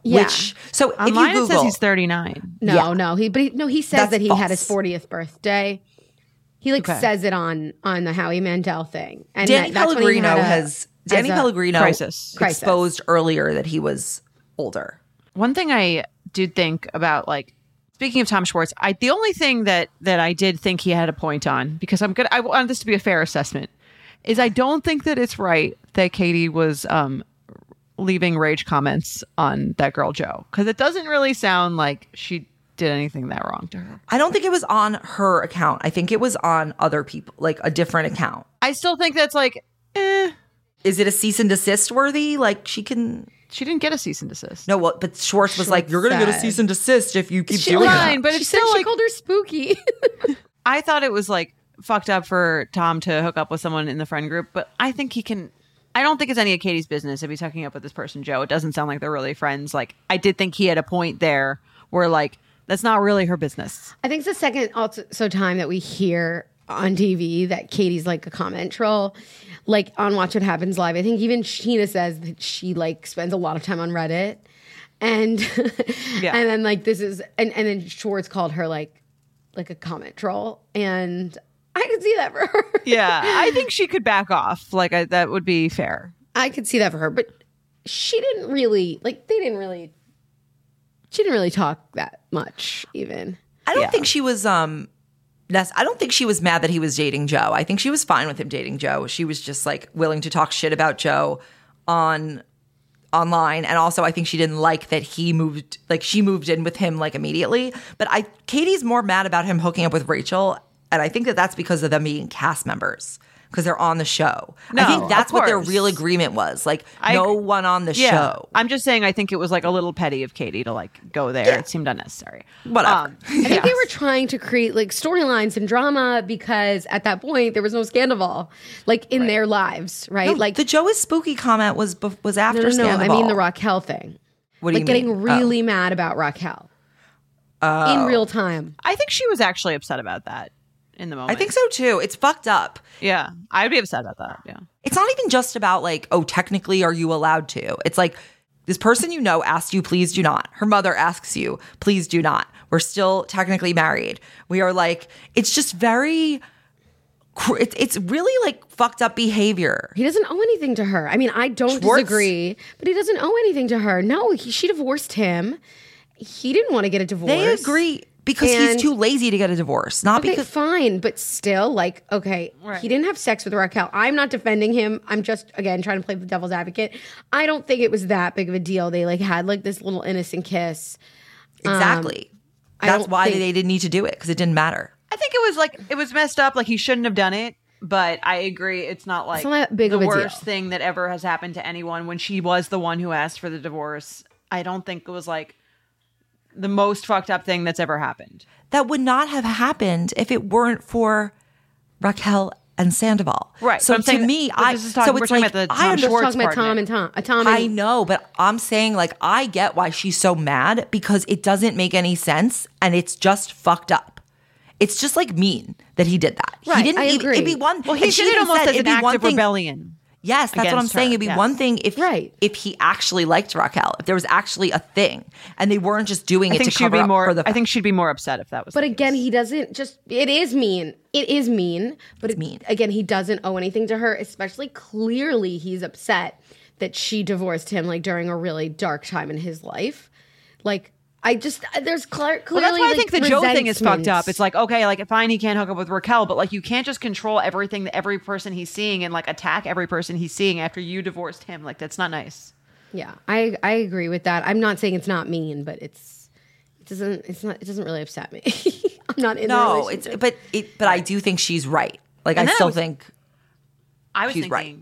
Yeah. Which, so online if you Google, it says he's thirty-nine. No, yeah. no. He, but he, no, he says That's that he false. had his fortieth birthday. He like okay. says it on on the Howie Mandel thing. And Danny that, Pellegrino a, has, Danny Pellegrino crisis. exposed crisis. earlier that he was older. One thing I do think about like, speaking of Tom Schwartz, I the only thing that that I did think he had a point on, because I'm good, I want this to be a fair assessment, is I don't think that it's right that Katie was um, leaving rage comments on that girl Joe, because it doesn't really sound like she did anything that wrong to her. I don't think it was on her account. I think it was on other people, like a different account. I still think that's like, eh. Is it a cease and desist worthy? Like she can... She didn't get a cease and desist. No, well, but Schwartz, Schwartz was like, "You're going to get a cease and desist if you keep she doing lying, that." But she said she like, called her spooky. I thought it was like fucked up for Tom to hook up with someone in the friend group, but I think he can. I don't think it's any of Katie's business if he's hooking up with this person, Joe. It doesn't sound like they're really friends. Like I did think he had a point there, where like that's not really her business. I think it's the second also time that we hear on T V that Katie's like a comment troll. Like on Watch What Happens Live, I think even Sheena says that she like spends a lot of time on Reddit, and yeah. and then like this is and, and then Schwartz called her like like a comment troll, and I could see that for her. Yeah, I think she could back off. Like I, that would be fair. I could see that for her, but she didn't really like. They didn't really. She didn't really talk that much. Even I don't yeah. think she was. Um, That's, I don't think she was mad that he was dating Joe. I think she was fine with him dating Joe. She was just like willing to talk shit about Joe on online. And also I think she didn't like that he moved, like she moved in with him like immediately. But I, Katie's more mad about him hooking up with Rachel. And I think that that's because of them being cast members because they're on the show. No, I think that's what their real agreement was. Like I, no one on the yeah, show. I'm just saying I think it was like a little petty of Katie to like go there. Yeah. It seemed unnecessary. Whatever. Um, I think yeah. they were trying to create like storylines and drama because at that point there was no Sandoval like in right. their lives, right? No, like the Joe is spooky comment was was after no, no, no, Sandoval. I mean the Raquel thing. What do like, you mean? Like getting really oh. mad about Raquel oh. in real time. I think she was actually upset about that. In the moment. I think so too. It's fucked up. Yeah. I'd be upset about that. Yeah. It's not even just about like, oh, technically are you allowed to? It's like this person you know asked you, please do not. Her mother asks you, please do not. We're still technically married. We are like, it's just very, it's really like fucked up behavior. He doesn't owe anything to her. I mean, I don't Schwartz. disagree, but he doesn't owe anything to her. No, he, she divorced him. He didn't want to get a divorce. They agree. Because and, he's too lazy to get a divorce. Not okay, because fine, but still, like, okay, right. he didn't have sex with Raquel. I'm not defending him. I'm just, again, trying to play the devil's advocate. I don't think it was that big of a deal. They, like, had, like, this little innocent kiss. Exactly. Um, That's why think, they didn't need to do it, because it didn't matter. I think it was, like, it was messed up. Like, he shouldn't have done it. But I agree, it's not, like, it's not that big the of a worst deal. Thing that ever has happened to anyone when she was the one who asked for the divorce. I don't think it was, like... the most fucked up thing that's ever happened. That would not have happened if it weren't for Raquel and Sandoval. Right. So, so I'm to saying me, that, I this is talking, so it's like the I understand talking about Tom and Tom. Uh, Tom and I know, but I'm saying like I get why she's so mad because it doesn't make any sense and it's just fucked up. It's just like mean that he did that. Right. He didn't. I agree. It'd be one. Well, he did it almost said, as an act of thing, rebellion. Yes, that's what I'm saying. Her. It'd be yes. one thing if right. if he actually liked Raquel, if there was actually a thing, and they weren't just doing I it to cover up more, for the. Fact. I think she'd be more upset if that was. But the again, case. He doesn't just. It is mean. It is mean. But it's it, mean. Again, he doesn't owe anything to her. Especially clearly, he's upset that she divorced him like during a really dark time in his life. Like I just there's clear, clearly. Well, that's why like, I think the Joe thing is fucked up. It's like okay, like fine, he can't hook up with Raquel, but like you can't just control everything that every person he's seeing and like attack every person he's seeing after you divorced him. Like that's not nice. Yeah, I I agree with that. I'm not saying it's not mean, but it's it doesn't it's not it doesn't really upset me. I'm not in no, it's but it but I do think she's right. Like and I still I was, think I was she's thinking, right.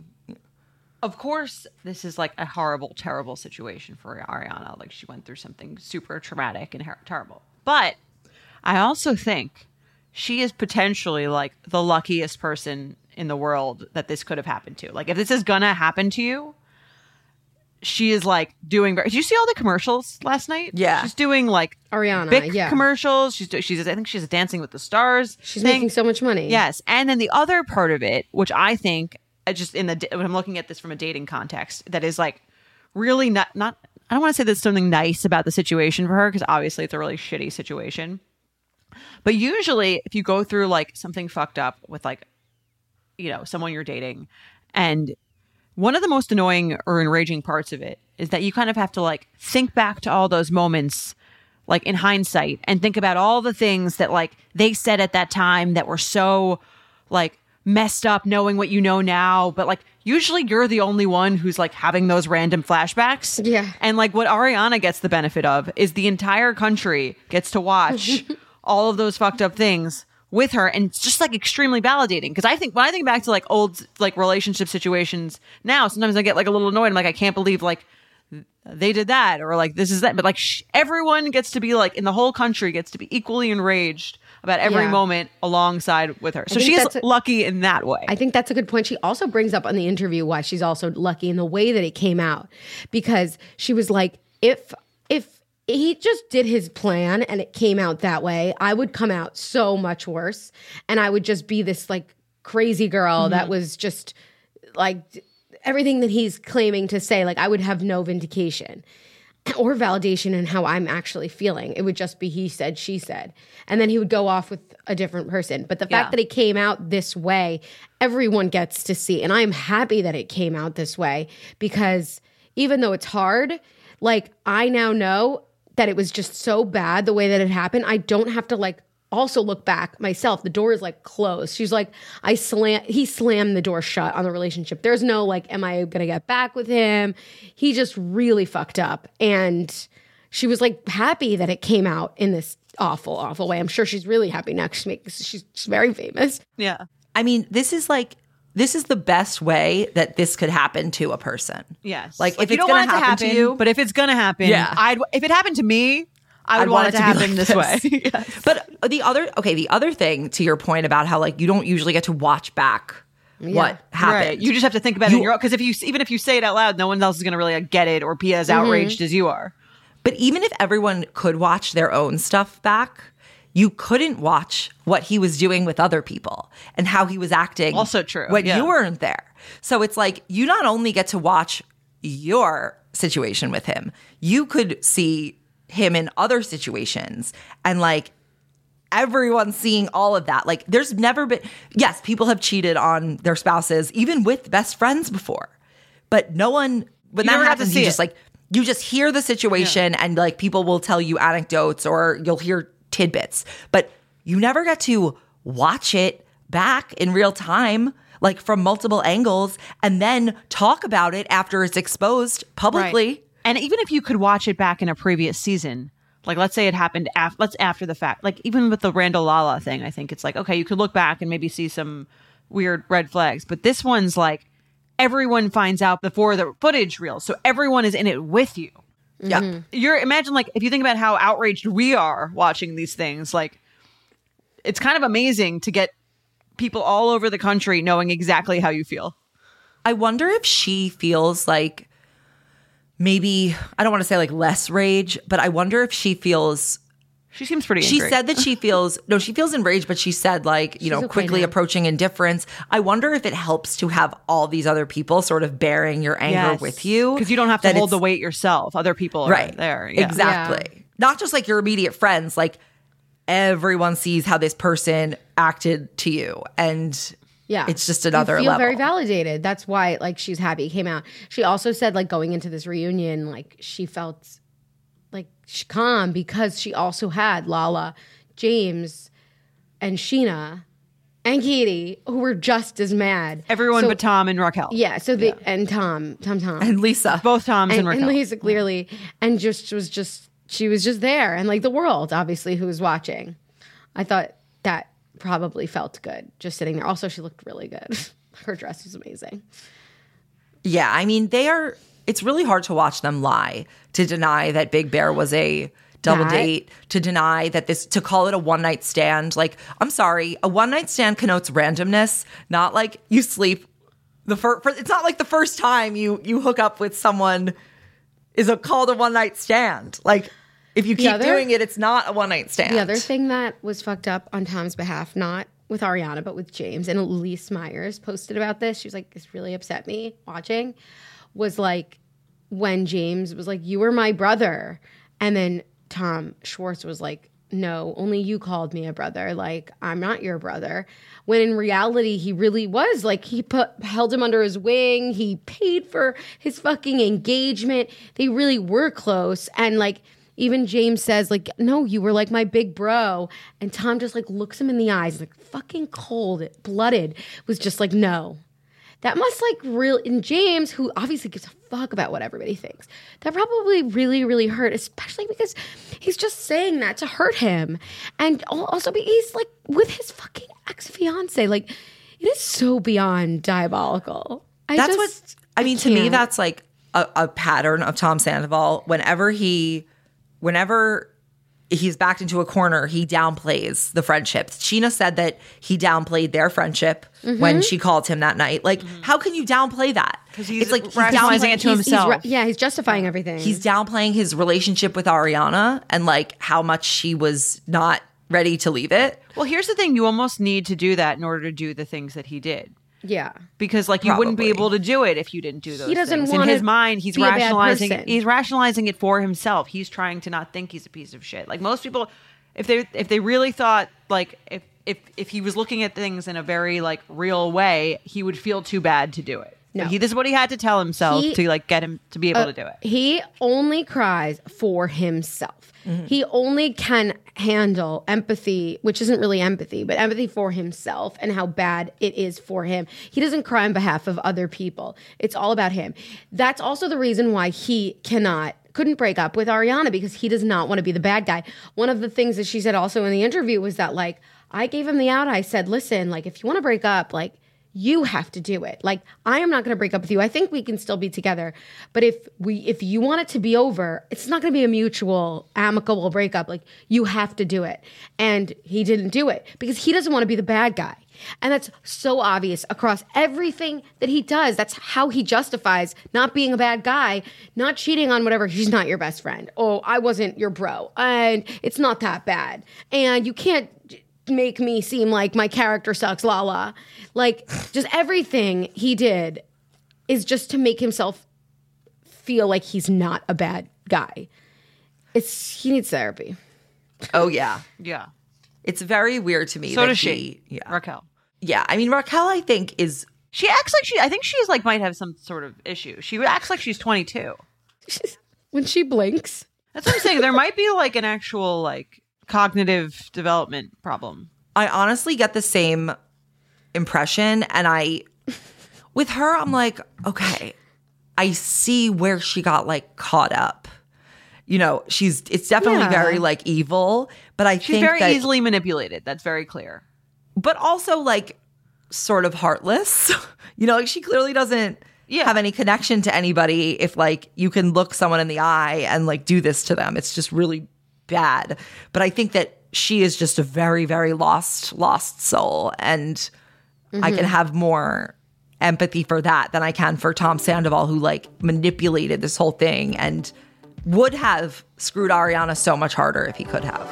Of course, this is like a horrible, terrible situation for Ariana. Like she went through something super traumatic and her- terrible. But I also think she is potentially like the luckiest person in the world that this could have happened to. Like if this is going to happen to you, she is like doing... Did you see all the commercials last night? Yeah. She's doing like Ariana, big yeah. commercials. She's, do- she's I think she's Dancing with the Stars. She's thing. Making so much money. Yes. And then the other part of it, which I think... I just in the when I'm looking at this from a dating context that is like really not not I don't want to say there's something nice about the situation for her because obviously it's a really shitty situation. But usually if you go through like something fucked up with like, you know, someone you're dating and one of the most annoying or enraging parts of it is that you kind of have to like think back to all those moments like in hindsight and think about all the things that like they said at that time that were so like messed up knowing what you know now, but like usually you're the only one who's like having those random flashbacks. Yeah. And like what Ariana gets the benefit of is the entire country gets to watch all of those fucked up things with her. And it's just like extremely validating because I think when I think back to like old like relationship situations now, sometimes I get like a little annoyed. I'm like, I can't believe like they did that or like this is that. But like sh- everyone gets to be like in the whole country gets to be equally enraged about every yeah. moment alongside with her. So she is a, lucky in that way. I think that's a good point. She also brings up on the interview why she's also lucky in the way that it came out. Because she was like, if if he just did his plan and it came out that way, I would come out so much worse. And I would just be this like crazy girl mm-hmm. that was just like everything that he's claiming to say, like I would have no vindication. Or validation in how I'm actually feeling. It would just be he said, she said. And then he would go off with a different person. But the yeah. fact that it came out this way, everyone gets to see. And I'm happy that it came out this way because even though it's hard, like I now know that it was just so bad the way that it happened. I don't have to like also look back myself. The door is like closed. She's like, I slam, he slammed the door shut on the relationship. There's no like, am I going to get back with him? He just really fucked up. And she was like happy that it came out in this awful, awful way. I'm sure she's really happy now because she's, she's very famous. Yeah. I mean, this is like, this is the best way that this could happen to a person. Yes. Like, like if you it's don't want it to happen to you, but if it's going to happen, yeah. I'd, if it happened to me, I would I'd want, want it to, to happen like this way. Yes. But the other, okay, the other thing to your point about how like you don't usually get to watch back yeah. what happened. Right. You just have to think about you, it in your own, because if you, even if you say it out loud, no one else is going to really like, get it or be as mm-hmm. outraged as you are. But even if everyone could watch their own stuff back, you couldn't watch what he was doing with other people and how he was acting. Also true. When yeah. you weren't there. So it's like you not only get to watch your situation with him, you could see him in other situations and like everyone's seeing all of that. Like there's never been – yes, people have cheated on their spouses even with best friends before. But no one – when you that happens, you just it. like you just hear the situation yeah. and like people will tell you anecdotes or you'll hear – tidbits, but you never get to watch it back in real time, like from multiple angles, and then talk about it after it's exposed publicly. Right. And even if you could watch it back in a previous season, like let's say it happened after, let's after the fact, like even with the Randall Lala thing, I think it's like, okay, you could look back and maybe see some weird red flags, but this one's like everyone finds out before the footage reel, so everyone is in it with you. Yeah. Mm-hmm. You're imagine like if you think about how outraged we are watching these things, like it's kind of amazing to get people all over the country knowing exactly how you feel. I wonder if she feels like maybe I don't want to say like less rage, but I wonder if she feels she seems pretty angry. She said that she feels no, she feels enraged, but she said like, you She's know, okay quickly now. Approaching indifference. I wonder if it helps to have all these other people sort of bearing your anger yes. with you. Because you don't have to hold the weight yourself. Other people are right there. Yeah. Exactly. Yeah. Not just like your immediate friends, like everyone sees how this person acted to you. And yeah. It's just another level. You feel very validated. That's why like she's happy it came out. She also said like going into this reunion, like she felt like she calm because she also had Lala, James, and Sheena, and Katie, who were just as mad. Everyone so, but Tom and Raquel. Yeah. So they yeah. and Tom, Tom, Tom, and Lisa, both Toms and, and Raquel, and Lisa clearly, and just was just she was just there, and like the world obviously who was watching. I thought that probably felt good just sitting there. Also, she looked really good. Her dress was amazing. Yeah, I mean they are. It's really hard to watch them lie, to deny that Big Bear was a double that? date, to deny that this, to call it a one-night stand. Like, I'm sorry, a one-night stand connotes randomness, not like you sleep. the fir- It's not like the first time you you hook up with someone is a called a one-night stand. Like, if you keep other, doing it, it's not a one-night stand. The other thing that was fucked up on Tom's behalf, not with Ariana, but with James, and Elise Myers posted about this. She was like, this really upset me watching. Was like when James was like, you were my brother. And then Tom Schwartz was like, no, only you called me a brother. Like, I'm not your brother. When in reality, he really was. Like, he put, held him under his wing. He paid for his fucking engagement. They really were close. And like, even James says, like, no, you were like my big bro. And Tom just like looks him in the eyes, like fucking cold, blooded, was just like, no. That must like real in James, who obviously gives a fuck about what everybody thinks, that probably really, really hurt, especially because he's just saying that to hurt him. And also he's like with his fucking ex-fiance. Like it is so beyond diabolical. I that's just, what I mean, I to me, that's like a, a pattern of Tom Sandoval. Whenever he whenever he's backed into a corner, he downplays the friendship. Sheena said that he downplayed their friendship mm-hmm. when she called him that night. Like, mm-hmm. how can you downplay that? Because he's, it's like he's rationalizing it to he's, himself. He's, yeah, he's justifying everything. He's downplaying his relationship with Ariana and like how much she was not ready to leave it. Well, here's the thing: you almost need to do that in order to do the things that he did. Yeah, because like you Probably. wouldn't be able to do it if you didn't do those. He doesn't things. want in his mind. He's rationalizing. It, he's rationalizing it for himself. He's trying to not think he's a piece of shit. Like most people, if they if they really thought like if if if he was looking at things in a very like real way, he would feel too bad to do it. No. He, this is what he had to tell himself he, to like get him to be able uh, to do it. He only cries for himself. Mm-hmm. He only can handle empathy, which isn't really empathy, but empathy for himself and how bad it is for him. He doesn't cry on behalf of other people. It's all about him. That's also the reason why he cannot, couldn't break up with Ariana, because he does not want to be the bad guy. One of the things that she said also in the interview was that, like, I gave him the out. I said, listen, like, if you want to break up, like, you have to do it. Like, I am not going to break up with you. I think we can still be together. But if we, if you want it to be over, it's not going to be a mutual, amicable breakup. Like, you have to do it. And he didn't do it because he doesn't want to be the bad guy. And that's so obvious across everything that he does. That's how he justifies not being a bad guy, not cheating on whatever. He's not your best friend. Oh, I wasn't your bro. And it's not that bad. And you can't make me seem like my character sucks, Lala. Like, just everything he did is just to make himself feel like he's not a bad guy. It's he needs therapy. Oh, yeah. Yeah. It's very weird to me. So does she. she. Yeah. Raquel. Yeah. I mean, Raquel, I think, is... She acts like she... I think she's, like, might have some sort of issue. She acts like she's twenty-two. She's, when she blinks. That's what I'm saying. There might be, like, an actual, like... cognitive development problem. I honestly get the same impression, and I with her I'm like, okay, I see where she got like caught up, you know. She's it's definitely yeah. very like evil, but I she's think very that, easily manipulated. That's very clear, but also like sort of heartless. You know, like she clearly doesn't yeah. have any connection to anybody. If like you can look someone in the eye and like do this to them, it's just really bad. But I think that she is just a very, very lost, lost soul. And mm-hmm. I can have more empathy for that than I can for Tom Sandoval, who like manipulated this whole thing and would have screwed Ariana so much harder if he could have.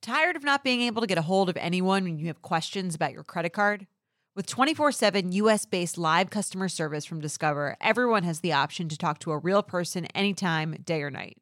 Tired of not being able to get a hold of anyone when you have questions about your credit card? With twenty-four seven U S-based live customer service from Discover, everyone has the option to talk to a real person anytime, day or night.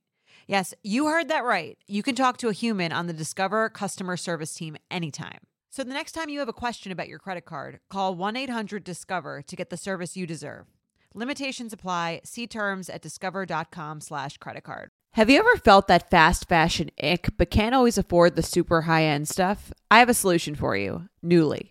Yes, you heard that right. You can talk to a human on the Discover customer service team anytime. So the next time you have a question about your credit card, call one eight hundred discover to get the service you deserve. Limitations apply. See terms at discover.com slash credit card. Have you ever felt that fast fashion ick but can't always afford the super high-end stuff? I have a solution for you. Nuuly.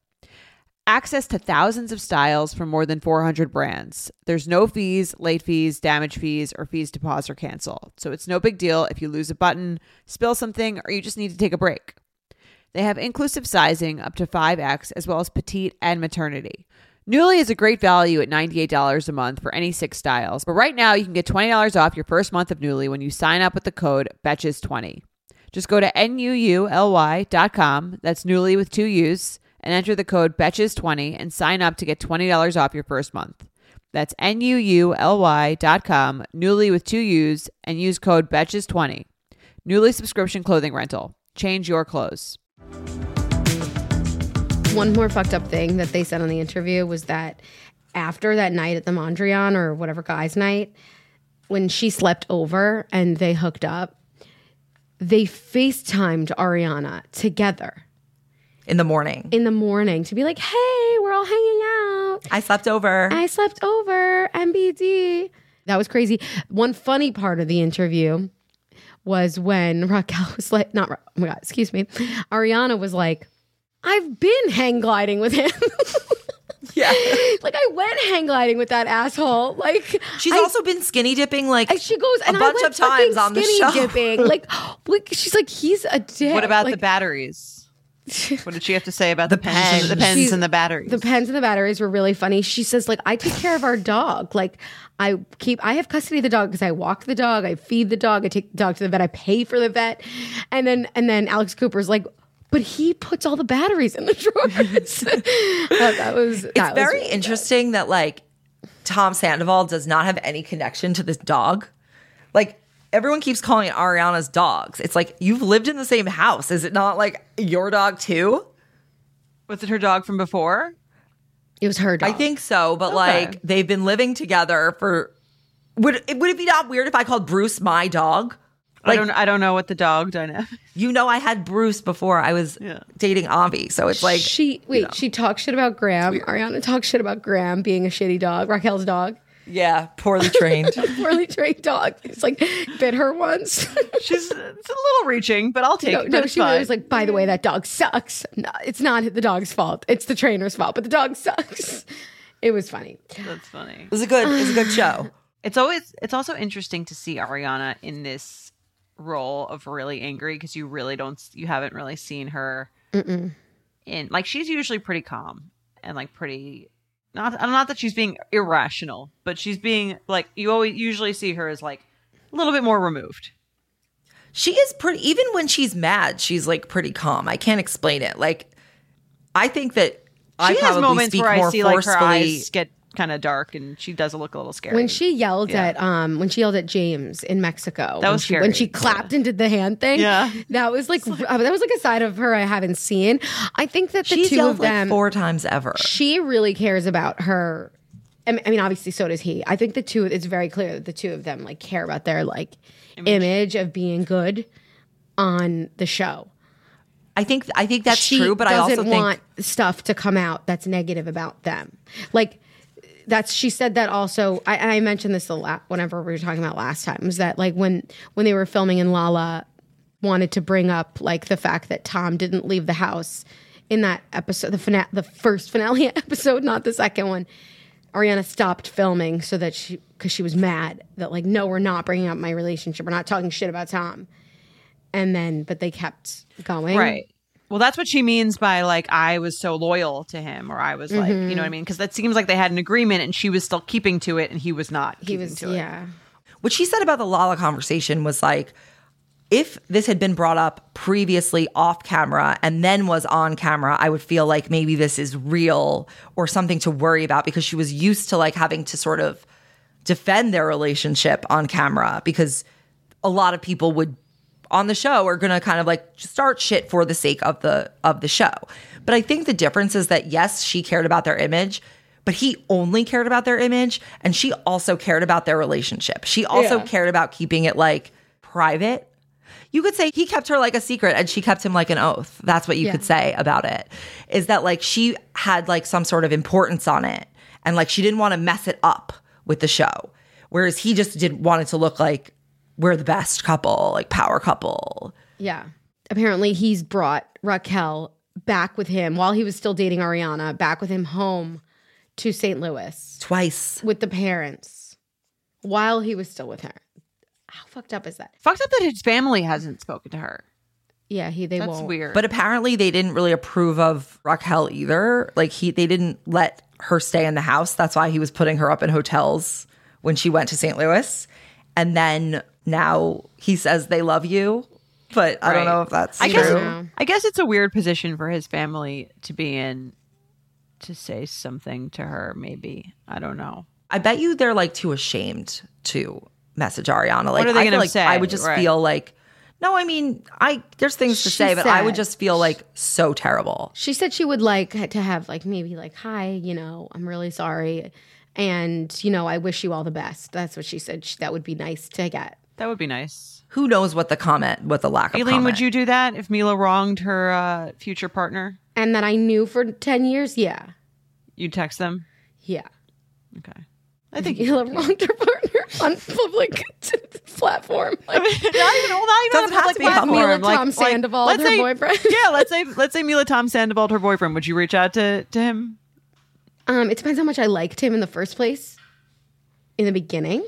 Access to thousands of styles from more than four hundred brands. There's no fees, late fees, damage fees, or fees to pause or cancel. So it's no big deal if you lose a button, spill something, or you just need to take a break. They have inclusive sizing up to five X, as well as petite and maternity. Nuuly is a great value at ninety-eight dollars a month for any six styles. But right now, you can get twenty dollars off your first month of Nuuly when you sign up with the code betches twenty. Just go to N U U L Y dot com. That's Nuuly with two U's. And enter the code betches twenty and sign up to get twenty dollars off your first month. That's N U U L Y dot com, Nuuly with two U's, and use code betches twenty. Nuuly subscription clothing rental. Change your clothes. One more fucked up thing that they said on the interview was that after that night at the Mondrian or whatever guy's night, when she slept over and they hooked up, they FaceTimed Ariana together. In the morning. In the morning. To be like, hey, we're all hanging out. I slept over. I slept over. M B D. That was crazy. One funny part of the interview was when Raquel was like, not, oh my God, excuse me. Ariana was like, I've been hang gliding with him. Yeah. Like, I went hang gliding with that asshole. Like, she's I, also been skinny dipping, like, she goes a and bunch I went of times on the show. Skinny dipping. Like, like, she's like, he's a dick. What about like, the batteries? What did she have to say about the, the pens? The pens She's, and the batteries. The pens and the batteries were really funny. She says, like, I take care of our dog. Like, I keep, I have custody of the dog because I walk the dog, I feed the dog, I take the dog to the vet, I pay for the vet. And then, and then Alex Cooper's like, but he puts all the batteries in the drawers. that, that was, that it's was very really interesting bad. That like Tom Sandoval does not have any connection to this dog. Like, everyone keeps calling it Ariana's dogs. It's like, you've lived in the same house. Is it not like your dog too? Was it her dog from before? It was her dog. I think so. But okay. like they've been living together for, would it, would it be not weird if I called Bruce my dog? Like, I don't I don't know what the dog dynamic. You know, I had Bruce before I was yeah. dating Avi. So it's like she wait, you know. she talks shit about Graham. Ariana talks shit about Graham being a shitty dog, Raquel's dog. Yeah, poorly trained. Poorly trained dog. It's like bit her once. She's it's a little reaching, but I'll take no, it. No, she fine. was like, by the way, that dog sucks. No, it's not the dog's fault. It's the trainer's fault, but the dog sucks. It was funny. That's funny. It was a good it was a good show. It's always it's also interesting to see Ariana in this role of really angry, because you really don't you haven't really seen her Mm-mm. in, like, she's usually pretty calm and like pretty not not that she's being irrational, but she's being like, you always usually see her as like a little bit more removed. She is pretty, even when she's mad, she's like pretty calm. I can't explain it. Like, I think that she I has probably moments speak where more I see forcefully. Like her eyes get kind of dark and she does look a little scary. When she yelled yeah. at um when she yelled at James in Mexico. That was when she, scary. When she clapped yeah. and did the hand thing. Yeah. That was like, like that was like a side of her I haven't seen. I think that the she's two yelled of them like four times ever. She really cares about her. I mean, obviously so does he. I think the two it's very clear that the two of them like care about their like image, image of being good on the show. I think I think that's she true, but I also want think stuff to come out that's negative about them. Like That's she said that also. I, and I mentioned this a lot whenever we were talking about last time. Was that like when when they were filming and Lala wanted to bring up like the fact that Tom didn't leave the house in that episode, the fina- the first finale episode, not the second one. Ariana stopped filming so that she because she was mad that like, no, we're not bringing up my relationship. We're not talking shit about Tom. And then, but they kept going, right? Well, that's what she means by like, I was so loyal to him, or I was like, mm-hmm. you know what I mean? Because that seems like they had an agreement and she was still keeping to it and he was not keeping he was, to yeah. it. What she said about the Lala conversation was like, if this had been brought up previously off camera and then was on camera, I would feel like maybe this is real or something to worry about, because she was used to like having to sort of defend their relationship on camera, because a lot of people would on the show are going to kind of like start shit for the sake of the of the show. But I think the difference is that, yes, she cared about their image, but he only cared about their image. And she also cared about their relationship. She also yeah. cared about keeping it like private. You could say he kept her like a secret and she kept him like an oath. That's what you yeah. could say about it, is that like she had like some sort of importance on it. And like she didn't want to mess it up with the show. Whereas he just didn't want it to look like, we're the best couple, like power couple. Yeah. Apparently he's brought Raquel back with him while he was still dating Ariana, back with him home to Saint Louis. Twice. With the parents while he was still with her. How fucked up is that? Fucked up that his family hasn't spoken to her. Yeah, he they That's won't. That's weird. But apparently they didn't really approve of Raquel either. Like he they didn't let her stay in the house. That's why he was putting her up in hotels when she went to Saint Louis. And then now he says they love you, but I right. don't know if that's I true. Guess, I guess it's a weird position for his family to be in, to say something to her, maybe. I don't know. I bet you they're like too ashamed to message Ariana. Like, what are they going to like, say? I would just right. feel like, no, I mean, I there's things to she say, said, but I would just feel like so terrible. She said she would like to have like maybe like, hi, you know, I'm really sorry. And, you know, I wish you all the best. That's what she said. She, that would be nice to get. That would be nice. Who knows what the comment, what the lack Aileen, of comment. Aileen, would you do that if Mila wronged her uh, future partner? And that I knew for ten years? Yeah. You'd text them? Yeah. Okay. I think Mila wronged her partner on public platform. Like, I mean, not even, well, not even on public platform. Mila like, Tom Sandoval, like, her say, boyfriend. Yeah, let's say let's say Mila Tom Sandoval, her boyfriend. Would you reach out to, to him? Um, it depends how much I liked him in the first place, in the beginning.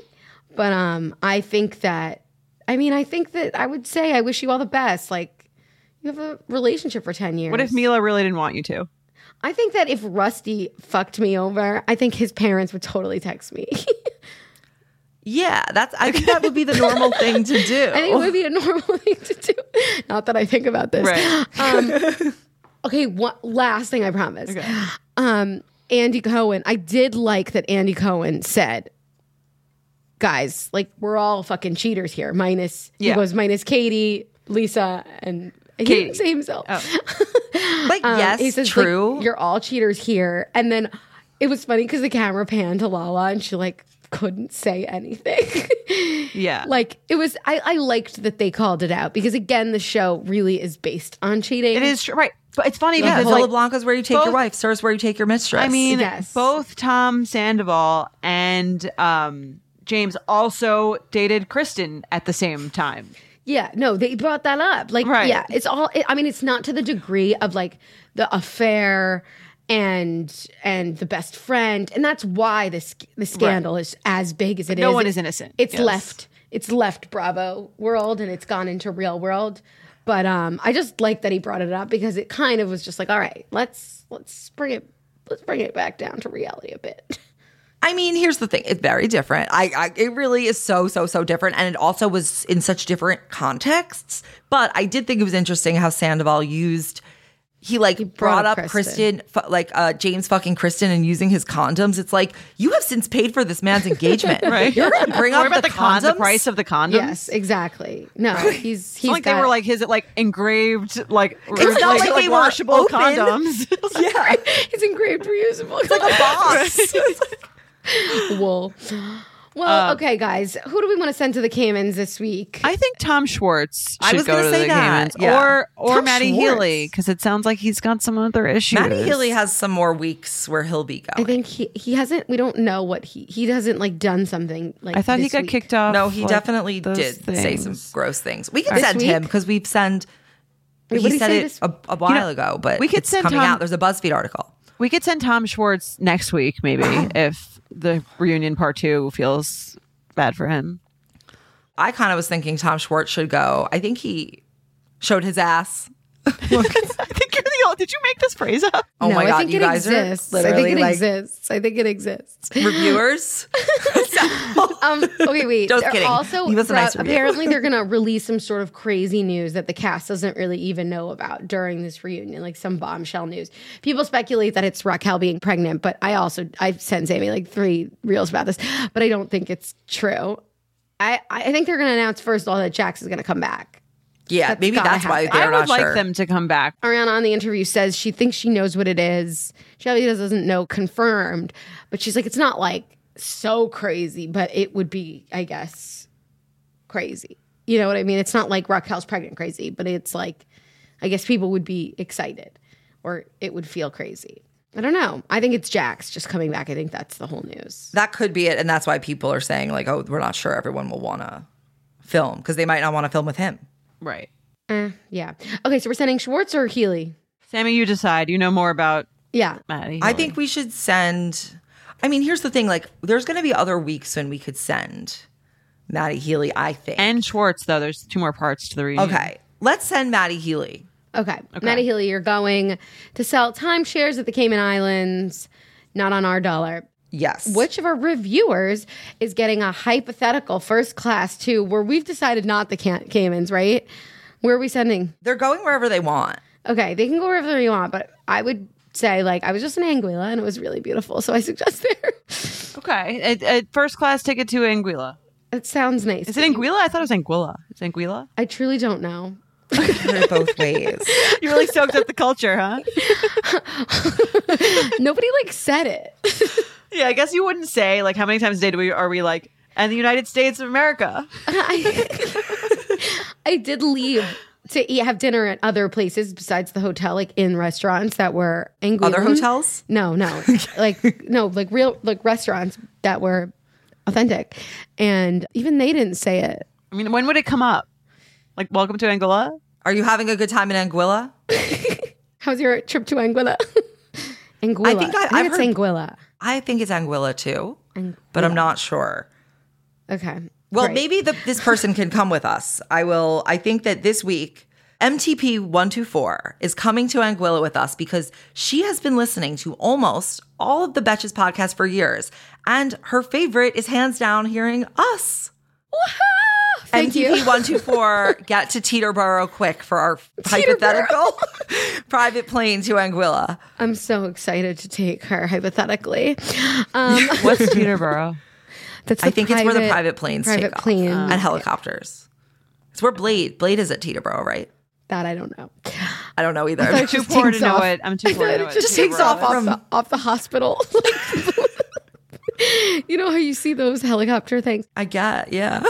But um, I think that, I mean, I think that I would say I wish you all the best. Like, you have a relationship for ten years. What if Mila really didn't want you to? I think that if Rusty fucked me over, I think his parents would totally text me. Yeah, that's. I think that would be the normal thing to do. I think it would be a normal thing to do. Not that I think about this. Right. Um, okay, one, last thing I promise. Okay. Um, Andy Cohen. I did like that Andy Cohen said, guys, like, we're all fucking cheaters here. Minus, yeah. he goes, minus Katie, Lisa, and Katie. He didn't say himself. Oh. But um, yes, he says, true. Like, you're all cheaters here. And then it was funny because the camera panned to Lala and she, like, couldn't say anything. Yeah. Like, it was, I, I liked that they called it out because, again, the show really is based on cheating. It is, right. But it's funny yeah, because Villa Blanca's where you take both, your wife, Sir's where you take your mistress. I mean, yes. both Tom Sandoval and um, James also dated Kristen at the same time. Yeah, no, they brought that up. Like, right. yeah, it's all, it, I mean, it's not to the degree of like the affair and and the best friend. And that's why this, the scandal right. is as big as it no is. No one it, is innocent. It's yes. left. It's left Bravo world and it's gone into real world. But um, I just like that he brought it up because it kind of was just like, all right, let's let's bring it let's bring it back down to reality a bit. I mean, here's the thing. It's very different. I, I it really is so, so, so different. And it also was in such different contexts. But I did think it was interesting how Sandoval used he like he brought, brought up Kristen, Kristen f- like uh, James fucking Kristen and using his condoms. It's like, you have since paid for this man's engagement. Right? You're going to bring up the, the, con- the price of the condoms? Yes, exactly. No, he's he's it's like got, they were like his like engraved like it's re- not like, like, like washable open. Condoms. Yeah. It's engraved reusable. It's like a box. It's like wool. Well, um, okay, guys. Who do we want to send to the Caymans this week? I think Tom Schwartz should I was go to say the that. Caymans. Yeah. Or or Tom Matty Schwartz. Healy, because it sounds like he's got some other issues. Matty Healy has some more weeks where he'll be going. I think he, he hasn't, we don't know what he, he hasn't like done something like I thought this he got week. Kicked off. No, he like, definitely did things. Say some gross things. We can this send week? Him because we've sent, Wait, he said he it a, a while you know, ago, but we could it's send coming Tom, out. There's a BuzzFeed article. We could send Tom Schwartz next week maybe if the reunion part two feels bad for him. I kind of was thinking Tom Schwartz should go. I think he showed his ass. Look, I think you're the old. Did you make this phrase up? Oh no, my god, I think you it guys exists. Are literally I think it like exists. I think it exists. Reviewers. um, okay, wait. Just they're kidding. Also, Leave us a nice review. Apparently, they're gonna release some sort of crazy news that the cast doesn't really even know about during this reunion, like some bombshell news. People speculate that it's Raquel being pregnant, but I also I sent Sammy like three reels about this, but I don't think it's true. I I think they're gonna announce first of all that Jax is gonna come back. Yeah, that's maybe that's happen. Why they're not sure. I would like them to come back. Ariana on the interview says she thinks she knows what it is. She obviously doesn't know confirmed, but she's like, it's not like so crazy, but it would be, I guess, crazy. You know what I mean? It's not like Raquel's pregnant crazy, but it's like, I guess people would be excited or it would feel crazy. I don't know. I think it's Jax just coming back. I think that's the whole news. That could be it. And that's why people are saying like, oh, we're not sure everyone will want to film because they might not want to film with him. Right. Uh, yeah. Okay, so we're sending Schwartz or Healy? Sammy, you decide. You know more about yeah. Matty Healy. I think we should send... I mean, here's the thing. Like, there's going to be other weeks when we could send Matty Healy, I think. And Schwartz, though. There's two more parts to the reunion. Okay. Let's send Matty Healy. Okay. okay. Matty Healy, you're going to sell timeshares at the Cayman Islands, not on our dollar. Yes. Which of our reviewers is getting a hypothetical first class to where we've decided not the Cay- Caymans, right? Where are we sending? They're going wherever they want. Okay, they can go wherever they want, but I would say, like, I was just in Anguilla and it was really beautiful, so I suggest there. Okay, a, a first class ticket to Anguilla. It sounds nice. Is it Anguilla? I thought it was Anguilla. It's Anguilla? I truly don't know. Both ways. You really soaked up the culture, huh? Nobody, like, said it. Yeah, I guess you wouldn't say, like, how many times a day do we are we, like, and the United States of America? I, I did leave to eat, have dinner at other places besides the hotel, like, in restaurants that were Anguilla. Other hotels? No, no. Like, no, like, real, like, restaurants that were authentic. And even they didn't say it. I mean, when would it come up? Like, welcome to Anguilla? Are you having a good time in Anguilla? How's your trip to Anguilla? Anguilla. I think, I, I think I've it's heard, Anguilla. I think it's Anguilla too, Anguilla. But I'm not sure. Okay. Well, great. Maybe the, this person can come with us. I will. I think that this week, M T P one two four is coming to Anguilla with us because she has been listening to almost all of the Betches podcast for years, and her favorite is hands down hearing us. Woohoo! Thank you. M T P one two four, get to Teterboro quick for our hypothetical private plane to Anguilla. I'm so excited to take her hypothetically. Um, What's Teterboro? That's the I think private, it's where the private planes private take plane. off. Um, and helicopters. Yeah. It's where Blade, Blade is at Teterboro, right? That I don't know. I don't know either. I'm too poor to know it. I'm too poor to know it. It just takes off off the, off the hospital. You know how you see those helicopter things? I get, yeah.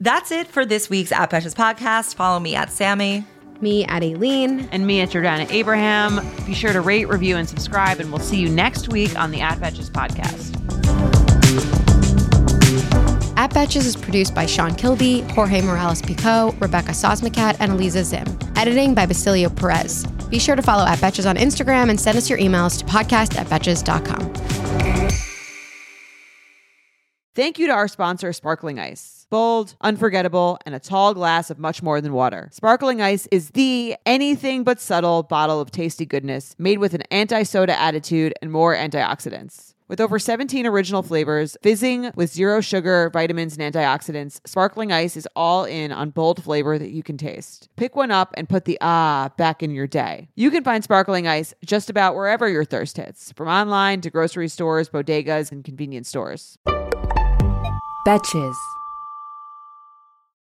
That's it for this week's At Betches podcast. Follow me at Sammy. Me at Aileen. And me at Jordana Abraham. Be sure to rate, review, and subscribe, and we'll see you next week on the At Betches podcast. At Betches is produced by Sean Kilby, Jorge Morales-Pico, Rebecca Sosmacat, and Aliza Zim. Editing by Basilio Perez. Be sure to follow At Betches on Instagram and send us your emails to podcast at betches.com. Thank you to our sponsor, Sparkling Ice. Bold, unforgettable, and a tall glass of much more than water. Sparkling Ice is the anything but subtle bottle of tasty goodness, made with an anti-soda attitude and more antioxidants. With over seventeen original flavors, fizzing with zero sugar, vitamins, and antioxidants, Sparkling Ice is all in on bold flavor that you can taste. Pick one up and put the ah back in your day. You can find Sparkling Ice just about wherever your thirst hits, from online to grocery stores, bodegas, and convenience stores. Betches.